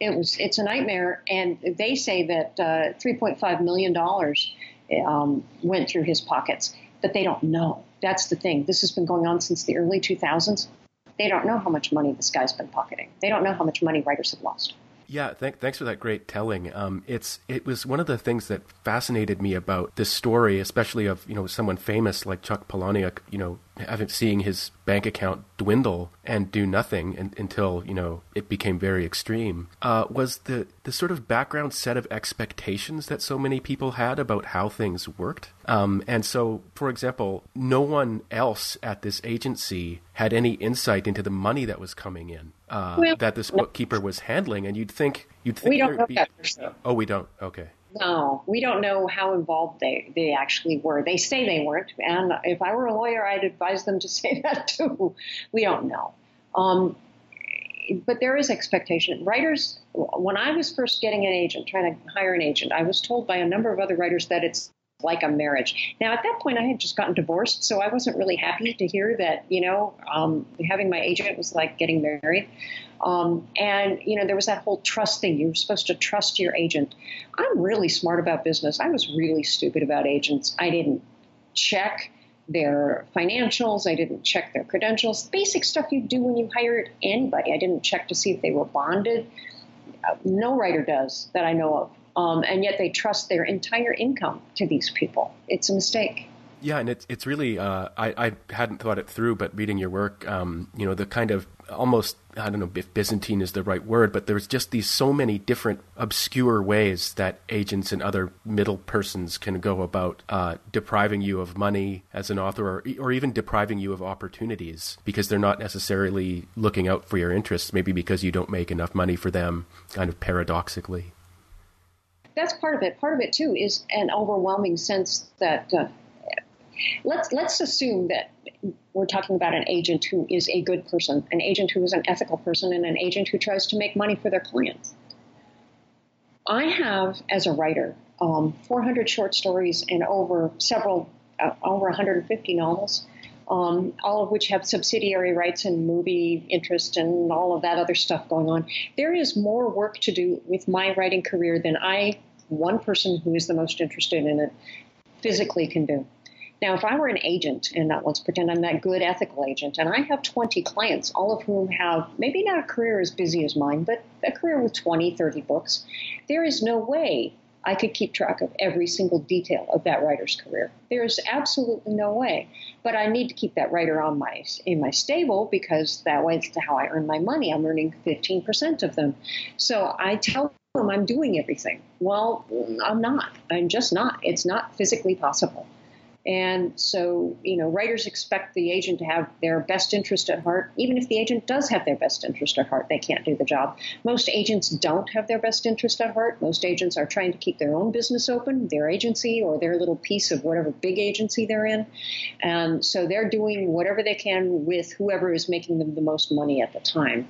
It was, it's a nightmare, and they say that uh, three point five million dollars um, went through his pockets, but they don't know. That's the thing. This has been going on since the early two thousands. They don't know how much money this guy's been pocketing. They don't know how much money writers have lost. Yeah, th- thanks for that great telling. Um, it's it was one of the things that fascinated me about this story, especially of, you know, someone famous like Chuck Palahniuk, you know, having seeing his bank account dwindle and do nothing and, until, you know, it became very extreme, uh, was the, the sort of background set of expectations that so many people had about how things worked. Um, and so, for example, no one else at this agency had any insight into the money that was coming in uh, well, that this bookkeeper was handling. And you'd think you'd think we don't know be, that for sure. Oh, we don't. Okay. No, we don't know how involved they, they actually were. They say they weren't, and if I were a lawyer, I'd advise them to say that too. We don't know. Um, but there is expectation. Writers, when I was first getting an agent, trying to hire an agent, I was told by a number of other writers that it's like a marriage. Now, at that point, I had just gotten divorced, so I wasn't really happy to hear that, you know, um, having my agent was like getting married. Um, and, you know, there was that whole trust thing. You were supposed to trust your agent. I'm really smart about business. I was really stupid about agents. I didn't check their financials. I didn't check their credentials. Basic stuff you do when you hired anybody. I didn't check to see if they were bonded. No writer does that I know of. Um, and yet they trust their entire income to these people. It's a mistake. Yeah, and it's it's really uh, I I hadn't thought it through, but reading your work, um, you know, the kind of almost I don't know if Byzantine is the right word, but there's just these so many different obscure ways that agents and other middle persons can go about uh, depriving you of money as an author, or or even depriving you of opportunities because they're not necessarily looking out for your interests, maybe because you don't make enough money for them, kind of paradoxically. That's part of it. Part of it too is an overwhelming sense that. Uh, Let's let's assume that we're talking about an agent who is a good person, an agent who is an ethical person, and an agent who tries to make money for their clients. I have, as a writer, um, four hundred short stories and over several, uh, over one hundred fifty novels, um, all of which have subsidiary rights and movie interest and all of that other stuff going on. There is more work to do with my writing career than I, one person who is the most interested in it, physically can do. Now, if I were an agent, and not, let's pretend I'm that good ethical agent, and I have twenty clients, all of whom have maybe not a career as busy as mine, but a career with twenty, thirty books, there is no way I could keep track of every single detail of that writer's career. There is absolutely no way. But I need to keep that writer on my in my stable because that way it's how I earn my money. I'm earning fifteen percent of them. So I tell them I'm doing everything. Well, I'm not. I'm just not. It's not physically possible. And so, you know, writers expect the agent to have their best interest at heart. Even if the agent does have their best interest at heart, they can't do the job. Most agents don't have their best interest at heart. Most agents are trying to keep their own business open, their agency or their little piece of whatever big agency they're in. And so they're doing whatever they can with whoever is making them the most money at the time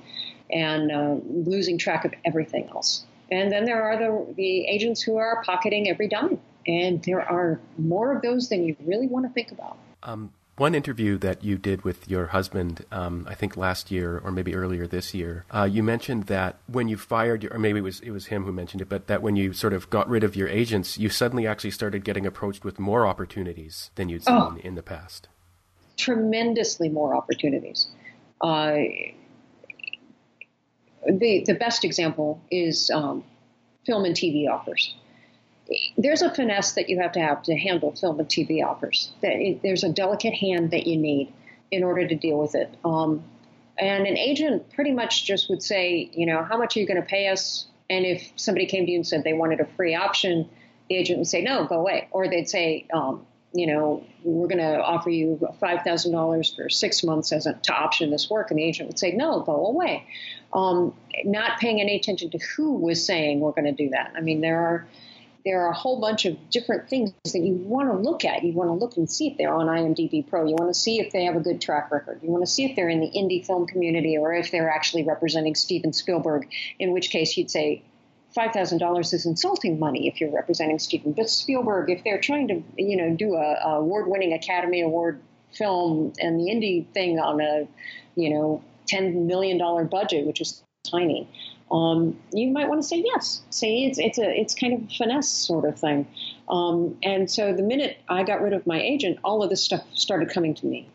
and uh, losing track of everything else. And then there are the, the agents who are pocketing every dime. And there are more of those than you really want to think about. Um, one interview that you did with your husband, um, I think last year or maybe earlier this year, uh, you mentioned that when you fired, or maybe it was it was him who mentioned it, but that when you sort of got rid of your agents, you suddenly actually started getting approached with more opportunities than you'd seen oh, in the past. Tremendously more opportunities. Uh, the the best example is um, film and T V offers. There's a finesse that you have to have to handle film and T V offers. There's a delicate hand that you need in order to deal with it. Um, and an agent pretty much just would say, you know, how much are you going to pay us? And if somebody came to you and said they wanted a free option, the agent would say, no, go away. Or they'd say, um, you know, we're going to offer you five thousand dollars for six months as a, to option this work. And the agent would say, no, go away. Um, not paying any attention to who was saying we're going to do that. I mean, there are... There are a whole bunch of different things that you want to look at. You want to look and see if they're on IMDb Pro. You want to see if they have a good track record. You want to see if they're in the indie film community or if they're actually representing Steven Spielberg, in which case you'd say five thousand dollars is insulting money if you're representing Steven Spielberg. If they're trying to, you know, do a, a award-winning Academy Award film and the indie thing on a, you know, ten million dollars budget, which is tiny, Um, you might want to say yes. See, it's it's a it's kind of a finesse sort of thing. Um, and so the minute I got rid of my agent, all of this stuff started coming to me.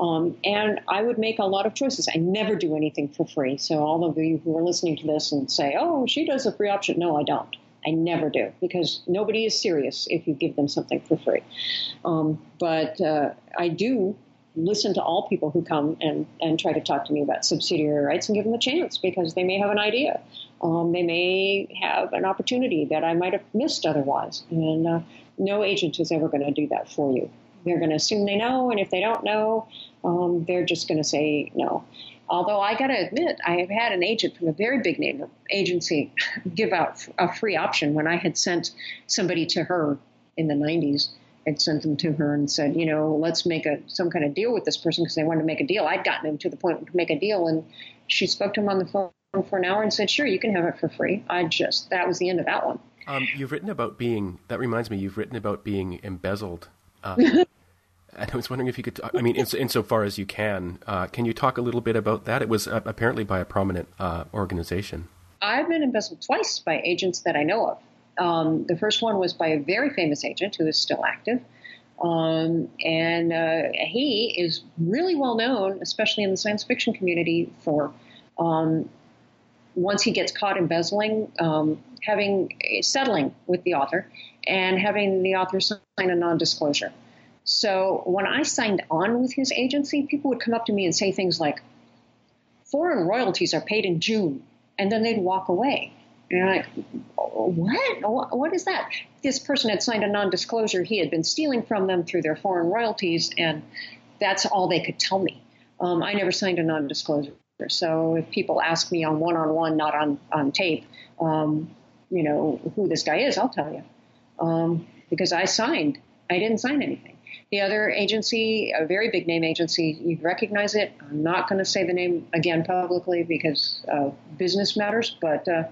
Um, and I would make a lot of choices. I never do anything for free. So all of you who are listening to this and say, oh, she does a free option. No, I don't. I never do because nobody is serious if you give them something for free. Um, but uh, I do listen to all people who come and, and try to talk to me about subsidiary rights, and give them a chance, because they may have an idea. Um, they may have an opportunity that I might have missed otherwise. And uh, no agent is ever going to do that for you. They're going to assume they know, and if they don't know, um, they're just going to say no. Although I got to admit, I have had an agent from a very big name agency give out a free option when I had sent somebody to her in the nineties. I'd sent them to her and said, you know, let's make a some kind of deal with this person, because they wanted to make a deal. I'd gotten them to the point to make a deal, and she spoke to him on the phone for an hour and said, sure, you can have it for free. I just, that was the end of that one. Um, you've written about being, that reminds me, you've written about being embezzled. Uh, and I was wondering if you could, talk, I mean, in, insofar as you can, uh, can you talk a little bit about that? It was uh, apparently by a prominent uh, organization. I've been embezzled twice by agents that I know of. Um, the first one was by a very famous agent who is still active. Um, and uh, he is really well known, especially in the science fiction community, for um, once he gets caught embezzling, um, having settling with the author and having the author sign a non-disclosure. So when I signed on with his agency, people would come up to me and say things like, foreign royalties are paid in June, and then they'd walk away. And I'm like, what? What is that? This person had signed a non-disclosure. He had been stealing from them through their foreign royalties, and that's all they could tell me. Um, I never signed a non-disclosure. So if people ask me on one-on-one, not on, on tape, um, you know, who this guy is, I'll tell you. Um, because I signed. I didn't sign anything. The other agency, a very big name agency, you'd recognize it. I'm not going to say the name again publicly because of business matters, but uh,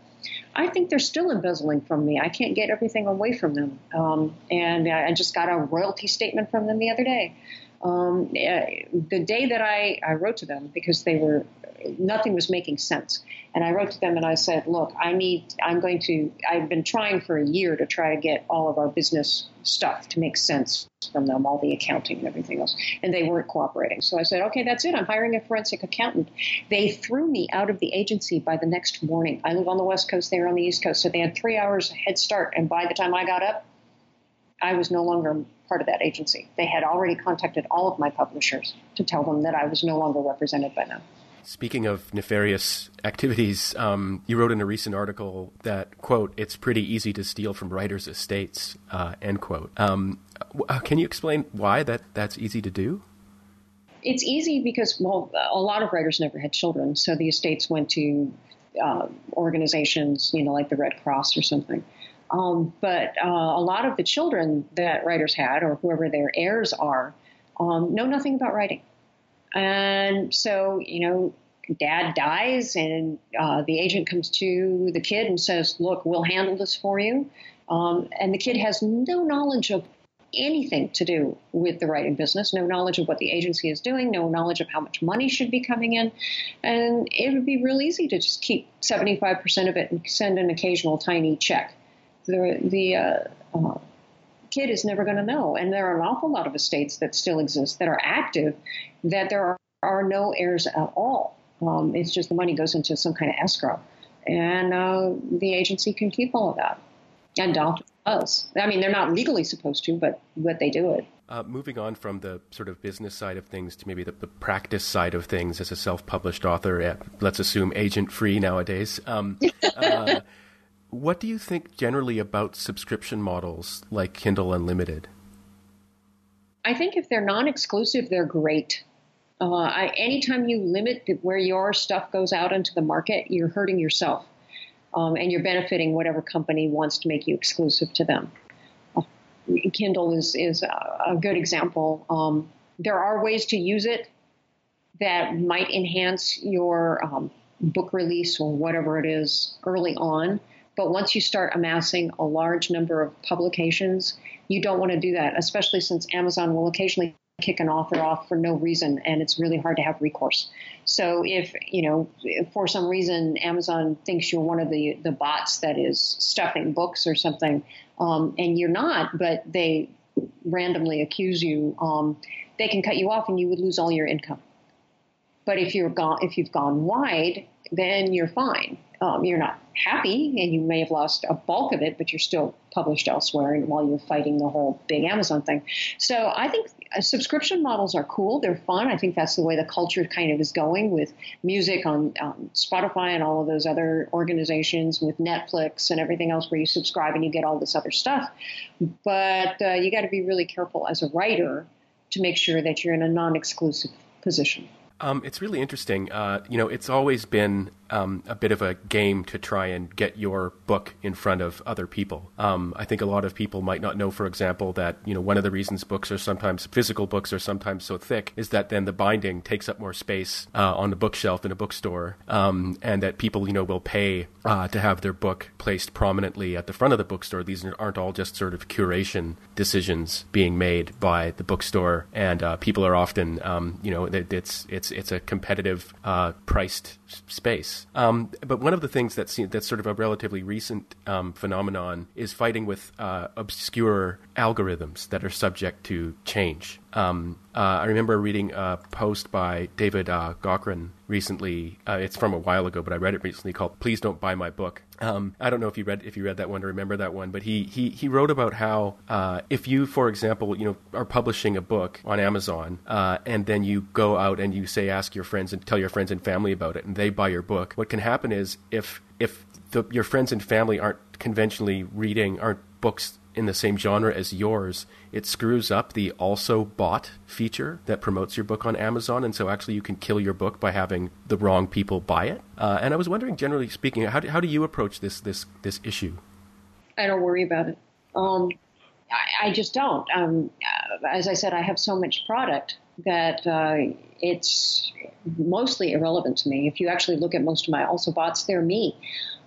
I think they're still embezzling from me. I can't get everything away from them. Um, and I just got a royalty statement from them the other day. Um, the day that I, I wrote to them, because they were, nothing was making sense. And I wrote to them and I said, look, I need, I'm going to, I've been trying for a year to try to get all of our business stuff to make sense from them, all the accounting and everything else. And they weren't cooperating. So I said, okay, that's it. I'm hiring a forensic accountant. They threw me out of the agency by the next morning. I live on the West Coast. They were on the East Coast. So they had three hours head start. And by the time I got up, I was no longer part of that agency. They had already contacted all of my publishers to tell them that I was no longer represented by them. Speaking of nefarious activities, um, you wrote in a recent article that, quote, it's pretty easy to steal from writers' estates, uh, end quote. Um, can you explain why that, that's easy to do? It's easy because, well, a lot of writers never had children, so the estates went to uh, organizations, you know, like the Red Cross or something. Um, but uh, a lot of the children that writers had, or whoever their heirs are, um, know nothing about writing. And so, you know, dad dies and uh, the agent comes to the kid and says, look, we'll handle this for you. Um, and the kid has no knowledge of anything to do with the writing business, no knowledge of what the agency is doing, no knowledge of how much money should be coming in. And it would be real easy to just keep seventy-five percent of it and send an occasional tiny check. The, the uh, uh, kid is never going to know. And there are an awful lot of estates that still exist that are active, that there are, are no heirs at all. Um, it's just the money goes into some kind of escrow. And uh, the agency can keep all of that. And often does. I mean, they're not legally supposed to, but, but they do it. Uh, moving on from the sort of business side of things to maybe the, the practice side of things as a self-published author, uh, let's assume agent-free nowadays. Um, uh, What do you think generally about subscription models like Kindle Unlimited? I think if they're non-exclusive, they're great. Uh, I, anytime you limit where your stuff goes out into the market, you're hurting yourself, um, and you're benefiting whatever company wants to make you exclusive to them. Uh, Kindle is, is a good example. Um, there are ways to use it that might enhance your um, book release or whatever it is early on. But once you start amassing a large number of publications, you don't want to do that, especially since Amazon will occasionally kick an author off for no reason, and it's really hard to have recourse. So if, you know, if for some reason Amazon thinks you're one of the, the bots that is stuffing books or something, um, and you're not, but they randomly accuse you, um, they can cut you off and you would lose all your income. But if you're gone, if you've gone wide, then you're fine. Um, you're not happy, and you may have lost a bulk of it, but you're still published elsewhere, and while you're fighting the whole big Amazon thing. So I think subscription models are cool. They're fun. I think that's the way the culture kind of is going with music on um, Spotify and all of those other organizations, with Netflix and everything else where you subscribe and you get all this other stuff. But uh, you got to be really careful as a writer to make sure that you're in a non-exclusive position. Um, it's really interesting. Uh, you know, it's always been um, a bit of a game to try and get your book in front of other people. Um, I think a lot of people might not know, for example, that, you know, one of the reasons books are sometimes, physical books are sometimes so thick is that then the binding takes up more space uh, on the bookshelf in a bookstore, um, and that people, you know, will pay uh, to have their book placed prominently at the front of the bookstore. These aren't all just sort of curation decisions being made by the bookstore, and uh, people are often, um, you know, it, it's it's It's, it's a competitive uh, priced space. Um, but one of the things that's, that's sort of a relatively recent um, phenomenon is fighting with uh, obscure algorithms that are subject to change. Um, uh, I remember reading a post by David uh, Cochran recently. Uh, it's from a while ago, but I read it recently, called "Please Don't Buy My Book." Um, I don't know if you read if you read that one or remember that one, but he he he wrote about how uh, if you, for example, you know, are publishing a book on Amazon uh, and then you go out and you say ask your friends and tell your friends and family about it, and they buy your book. What can happen is if if the, your friends and family aren't conventionally reading aren't books in the same genre as yours, it screws up the also bought feature that promotes your book on Amazon. And so actually you can kill your book by having the wrong people buy it. Uh, and I was wondering, generally speaking, how do, how do you approach this, this, this issue? I don't worry about it. Um, I, I just don't. Um, as I said, I have so much product that uh, it's mostly irrelevant to me. If you actually look at most of my also bots, they're me,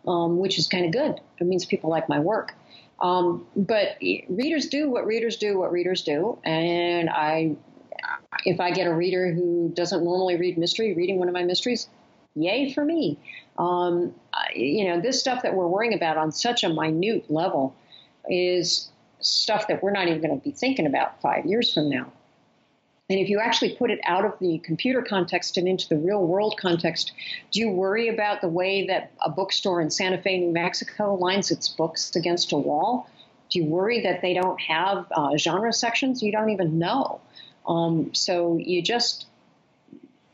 um, which is kind of good. It means people like my work. Um, but readers do what readers do, what readers do. And I, if I get a reader who doesn't normally read mystery, reading one of my mysteries, yay for me. Um, I, you know, this stuff that we're worrying about on such a minute level is stuff that we're not even going to be thinking about five years from now. And if you actually put it out of the computer context and into the real world context, do you worry about the way that a bookstore in Santa Fe, New Mexico lines its books against a wall? Do you worry that they don't have uh, genre sections? You don't even know. Um, so you just,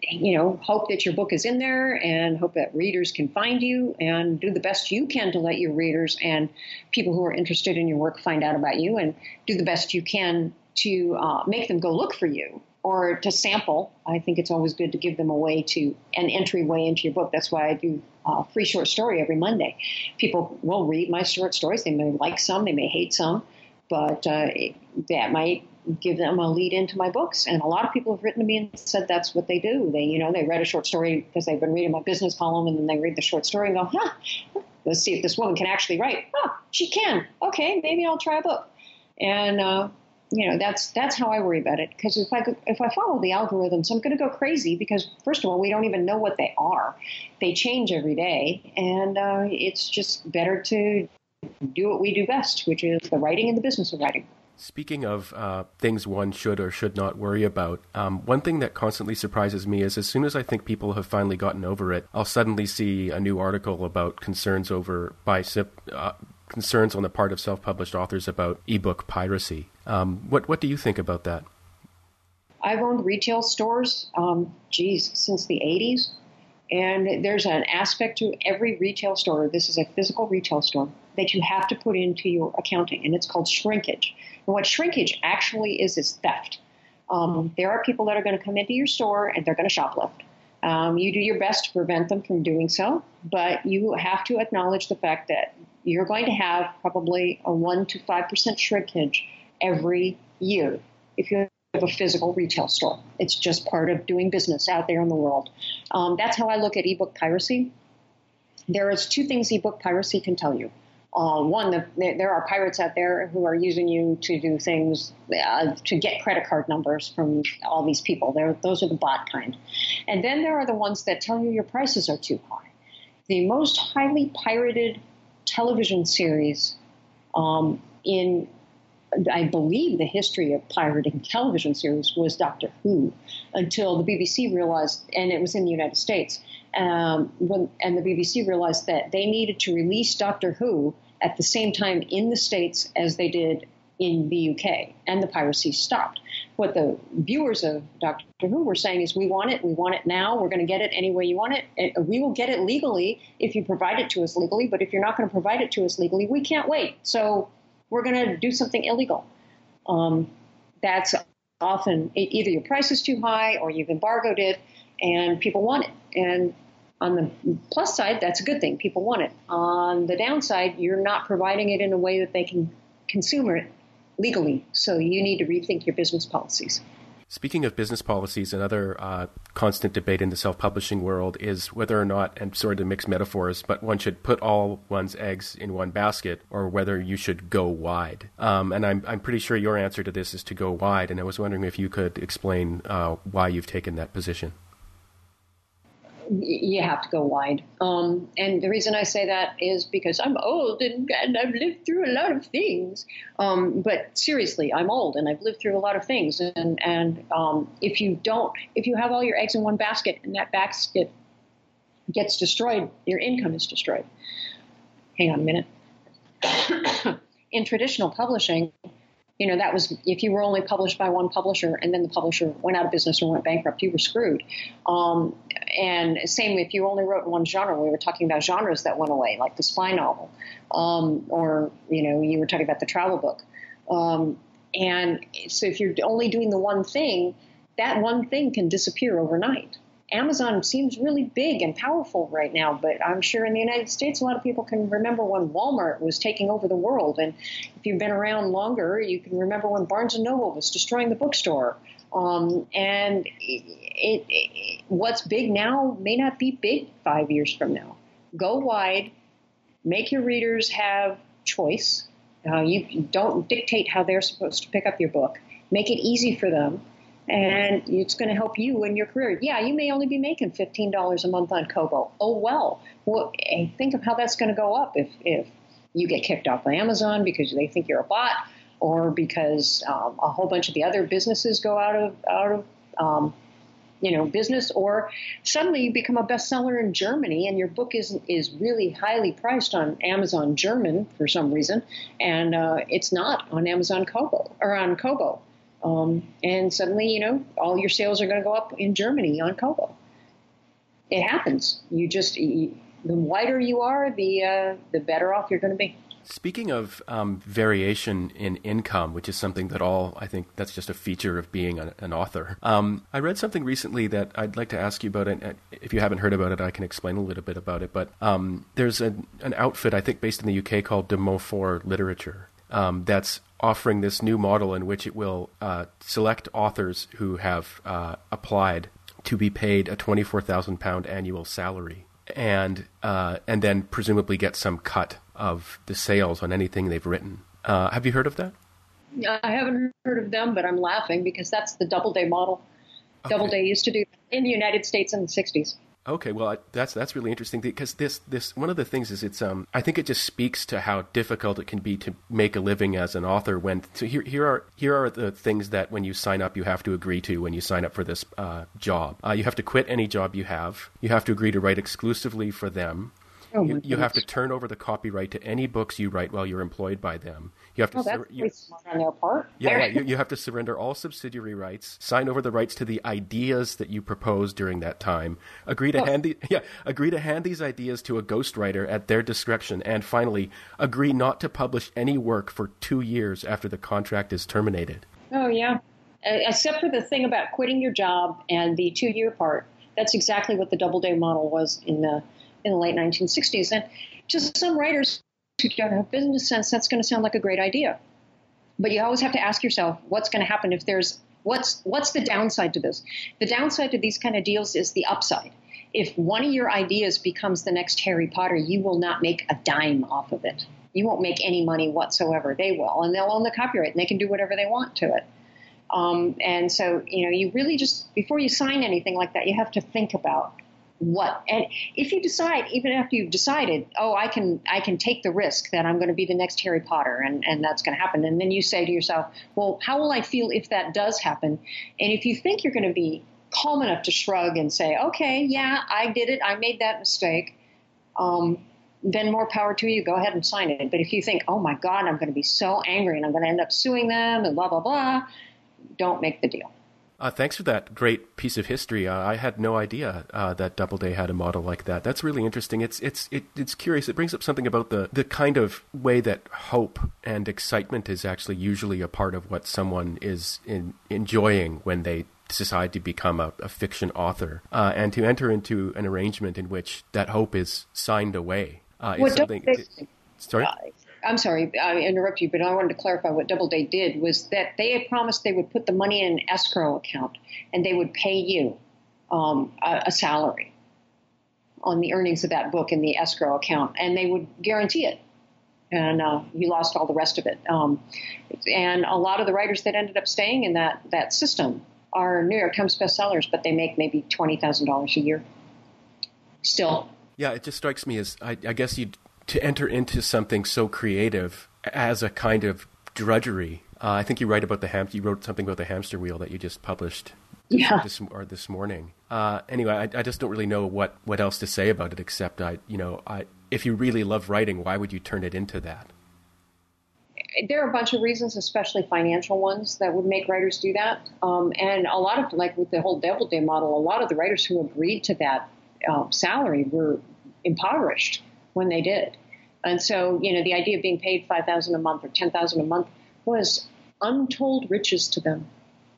you know, hope that your book is in there and hope that readers can find you and do the best you can to let your readers and people who are interested in your work find out about you, and do the best you can to uh, make them go look for you or to sample. I think it's always good to give them a way to an entryway into your book. That's why I do a free short story every Monday. People will read my short stories. They may like some, they may hate some, but uh, that might give them a lead into my books. And a lot of people have written to me and said that's what they do. They, you know, they read a short story because they've been reading my business column, and then they read the short story and go, huh, let's see if this woman can actually write. Huh, she can. Okay, maybe I'll try a book. And, uh, You know, that's that's how I worry about it, because if I go, if I follow the algorithms, I'm going to go crazy, because, first of all, we don't even know what they are. They change every day, and uh, it's just better to do what we do best, which is the writing and the business of writing. Speaking of uh, things one should or should not worry about, um, one thing that constantly surprises me is as soon as I think people have finally gotten over it, I'll suddenly see a new article about concerns over by uh, concerns on the part of self-published authors about ebook piracy. Um, what what do you think about that? I've owned retail stores, um, geez, since the eighties. And there's an aspect to every retail store, this is a physical retail store, that you have to put into your accounting. And it's called shrinkage. And what shrinkage actually is is theft. Um, there are people that are going to come into your store and they're going to shoplift. Um, you do your best to prevent them from doing so, but you have to acknowledge the fact that you're going to have probably a one to five percent shrinkage every year if you have a physical retail store. It's just part of doing business out there in the world. Um, that's how I look at ebook piracy. There is two things ebook piracy can tell you. Uh, one, the, there are pirates out there who are using you to do things, uh, to get credit card numbers from all these people. They're, those are the bot kind. And then there are the ones that tell you your prices are too high. The most highly pirated television series um, in I believe the history of pirating television series was Doctor Who, until the B B C realized, and it was in the United States, um, when, and the B B C realized that they needed to release Doctor Who at the same time in the States as they did in the U K, and the piracy stopped. What the viewers of Doctor Who were saying is, we want it, we want it now, we're going to get it any way you want it. We will get it legally if you provide it to us legally, but if you're not going to provide it to us legally, we can't wait. So we're going to do something illegal. Um, that's often either your price is too high or you've embargoed it and people want it. And on the plus side, that's a good thing. People want it. On the downside, you're not providing it in a way that they can consume it legally. So you need to rethink your business policies. Speaking of business policies, another uh, constant debate in the self-publishing world is whether or not, and sorry to mix metaphors, but one should put all one's eggs in one basket or whether you should go wide. Um, and I'm, I'm pretty sure your answer to this is to go wide. And I was wondering if you could explain uh, why you've taken that position. You have to go wide. Um, and the reason I say that is because I'm old and, and I've lived through a lot of things. Um, but seriously, I'm old and I've lived through a lot of things. And, and um, if you don't, if you have all your eggs in one basket and that basket gets destroyed, your income is destroyed. Hang on a minute. In traditional publishing, you know, that was, if you were only published by one publisher and then the publisher went out of business or went bankrupt, you were screwed. Um, and same if you only wrote in one genre. We were talking about genres that went away, like the spy novel, um, or, you know, you were talking about the travel book. Um, and so if you're only doing the one thing, that one thing can disappear overnight. Amazon seems really big and powerful right now, but I'm sure in the United States, a lot of people can remember when Walmart was taking over the world. And if you've been around longer, you can remember when Barnes and Noble was destroying the bookstore. Um, and it, it, it, what's big now may not be big five years from now. Go wide, make your readers have choice. Uh, you don't dictate how they're supposed to pick up your book. Make it easy for them. And it's going to help you in your career. Yeah, you may only be making fifteen dollars a month on Kobo. Oh, well, well think of how that's going to go up if, if you get kicked off by Amazon because they think you're a bot or because um, a whole bunch of the other businesses go out of, out of um, you know, business, or suddenly you become a bestseller in Germany and your book is, is really highly priced on Amazon German for some reason, and uh, it's not on Amazon Kobo or on Kobo. Um, and suddenly, you know, all your sales are going to go up in Germany on Kobo. It happens. You just, you, the wider you are, the uh, the better off you're going to be. Speaking of um, variation in income, which is something that all, I think that's just a feature of being an, an author. Um, I read something recently that I'd like to ask you about it. If you haven't heard about it, I can explain a little bit about it. But um, there's an, an outfit, I think, based in the U K called De Montfort Literature. Um, that's offering this new model in which it will uh, select authors who have uh, applied to be paid a twenty-four thousand pound annual salary, and uh, and then presumably get some cut of the sales on anything they've written. Uh, have you heard of that? I haven't heard of them, but I'm laughing because that's the Doubleday model. Okay. Doubleday used to do that in the United States in the sixties. Okay, well, that's that's really interesting because this this one of the things is it's um I think it just speaks to how difficult it can be to make a living as an author when so here here are here are the things that when you sign up you have to agree to when you sign up for this uh, job. Uh, you have to quit any job you have. You have to agree to write exclusively for them. Oh you, you have to turn over the copyright to any books you write while you're employed by them. You have to. Oh, that's sur- you, smart on their part. Yeah, right. you, you have to surrender all subsidiary rights. Sign over the rights to the ideas that you propose during that time. Agree to oh. hand the, yeah, agree to hand these ideas to a ghostwriter at their discretion, and finally, agree not to publish any work for two years after the contract is terminated. Oh yeah, except for the thing about quitting your job and the two-year part. That's exactly what the Doubleday model was in the. in the late nineteen sixties. And to some writers who don't have business sense, that's going to sound like a great idea. But you always have to ask yourself, what's going to happen if there's, what's what's the downside to this? The downside to these kind of deals is the upside. If one of your ideas becomes the next Harry Potter, you will not make a dime off of it. You won't make any money whatsoever. They will, and they'll own the copyright, and they can do whatever they want to it. Um, and so, you know, you really just, before you sign anything like that, you have to think about what, and if you decide, even after you've decided, oh, I can, I can take the risk that I'm going to be the next Harry Potter, and, and that's going to happen. And then you say to yourself, well, how will I feel if that does happen? And if you think you're going to be calm enough to shrug and say, okay, yeah, I did it. I made that mistake. Um, then more power to you. Go ahead and sign it. But if you think, oh my God, I'm going to be so angry and I'm going to end up suing them and blah, blah, blah, don't make the deal. Uh, thanks for that great piece of history. Uh, I had no idea uh, that Doubleday had a model like that. That's really interesting. It's it's it, it's curious. It brings up something about the, the kind of way that hope and excitement is actually usually a part of what someone is in, enjoying when they decide to become a, a fiction author, uh, and to enter into an arrangement in which that hope is signed away. Uh, well, is something, it, sorry? Uh, I'm sorry, I interrupt you, but I wanted to clarify what Doubleday did was that they had promised they would put the money in an escrow account and they would pay you um, a, a salary on the earnings of that book in the escrow account, and they would guarantee it. And uh, you lost all the rest of it. Um, and a lot of the writers that ended up staying in that, that system are New York Times bestsellers, but they make maybe twenty thousand dollars a year still. Yeah, it just strikes me as, I, I guess you'd, to enter into something so creative as a kind of drudgery. Uh, I think you write about the ham- you wrote something about the hamster wheel that you just published yeah. this, or this morning. Uh, anyway, I, I just don't really know what, what else to say about it, except I, you know, I, if you really love writing, why would you turn it into that? There are a bunch of reasons, especially financial ones, that would make writers do that. Um, and a lot of, like with the whole Doubleday model, a lot of the writers who agreed to that uh, salary were impoverished when they did. And so, you know, the idea of being paid five thousand dollars a month or ten thousand dollars a month was untold riches to them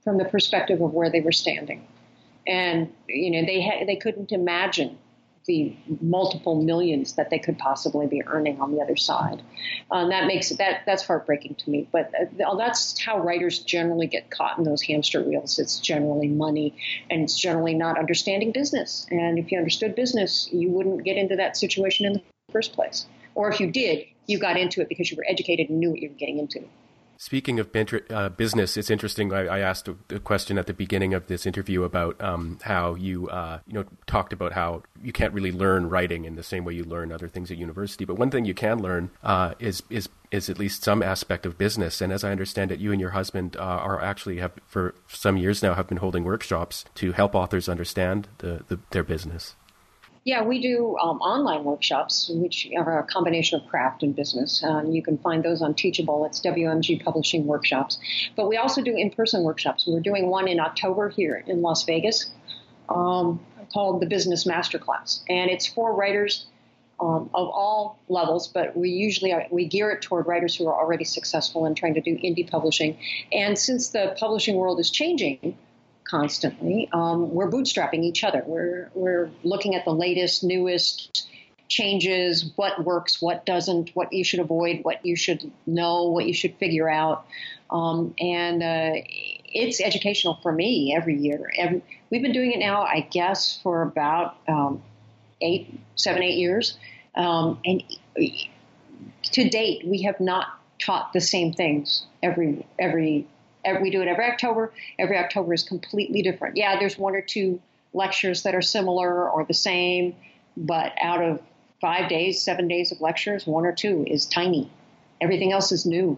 from the perspective of where they were standing. And, you know, they ha- they couldn't imagine the multiple millions that they could possibly be earning on the other side. Um, that makes it, that that's heartbreaking to me, but uh, that's how writers generally get caught in those hamster wheels. It's generally money, and it's generally not understanding business. And if you understood business, you wouldn't get into that situation in the first place. Or if you did, you got into it because you were educated and knew what you were getting into. Speaking of uh, business, it's interesting. I, I asked a, a question at the beginning of this interview about um, how you, uh, you know, talked about how you can't really learn writing in the same way you learn other things at university. But one thing you can learn uh, is is is at least some aspect of business. And as I understand it, you and your husband uh, are actually have for some years now have been holding workshops to help authors understand the, the their business. Yeah, we do um, online workshops, which are a combination of craft and business. Um, you can find those on Teachable. It's W M G Publishing Workshops. But we also do in-person workshops. We're doing one in October here in Las Vegas um, called the Business Masterclass. And it's for writers um, of all levels, but we usually are, we gear it toward writers who are already successful and trying to do indie publishing. And since the publishing world is changing constantly, um, we're bootstrapping each other. We're we're looking at the latest, newest changes, what works, what doesn't, what you should avoid, what you should know, what you should figure out. Um, and uh, it's educational for me every year. And we've been doing it now, I guess, for about um, eight, seven, eight years. Um, and to date, we have not taught the same things every every. We do it every October. Every October is completely different. Yeah, there's one or two lectures that are similar or the same, but out of five days, seven days of lectures, one or two is tiny. Everything else is new.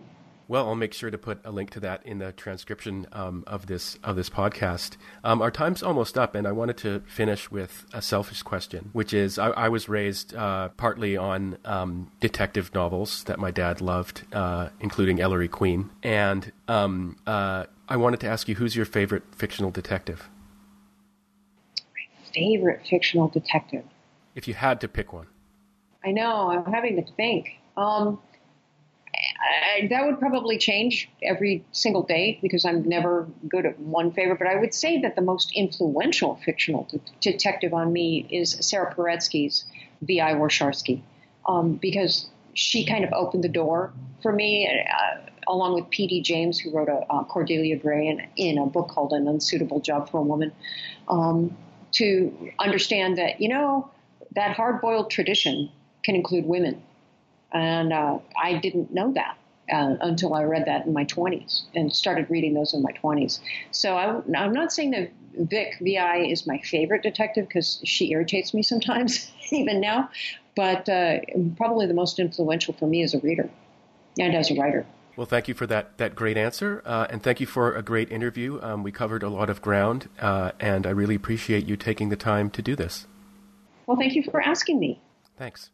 Well, I'll make sure to put a link to that in the transcription um, of this of this podcast. Um, our time's almost up, and I wanted to finish with a selfish question, which is I, I was raised uh, partly on um, detective novels that my dad loved, uh, including Ellery Queen. And um, uh, I wanted to ask you, who's your favorite fictional detective? My favorite fictional detective? If you had to pick one. I know. I'm having to think. Um I, that would probably change every single day because I'm never good at one favorite. But I would say that the most influential fictional de- detective on me is Sarah Paretsky's V I Warsharsky, um, because she kind of opened the door for me, uh, along with P D James, who wrote a, uh, Cordelia Gray in, in a book called An Unsuitable Job for a Woman, um, to understand that, you know, that hard-boiled tradition can include women. And uh, I didn't know that. uh, until I read that in my twenties and started reading those in my twenties. So I, I'm not saying that Vic, V I, is my favorite detective, because she irritates me sometimes, even now, but uh, probably the most influential for me as a reader and as a writer. Well, thank you for that that great answer, uh, and thank you for a great interview. Um, we covered a lot of ground, uh, and I really appreciate you taking the time to do this. Well, thank you for asking me. Thanks.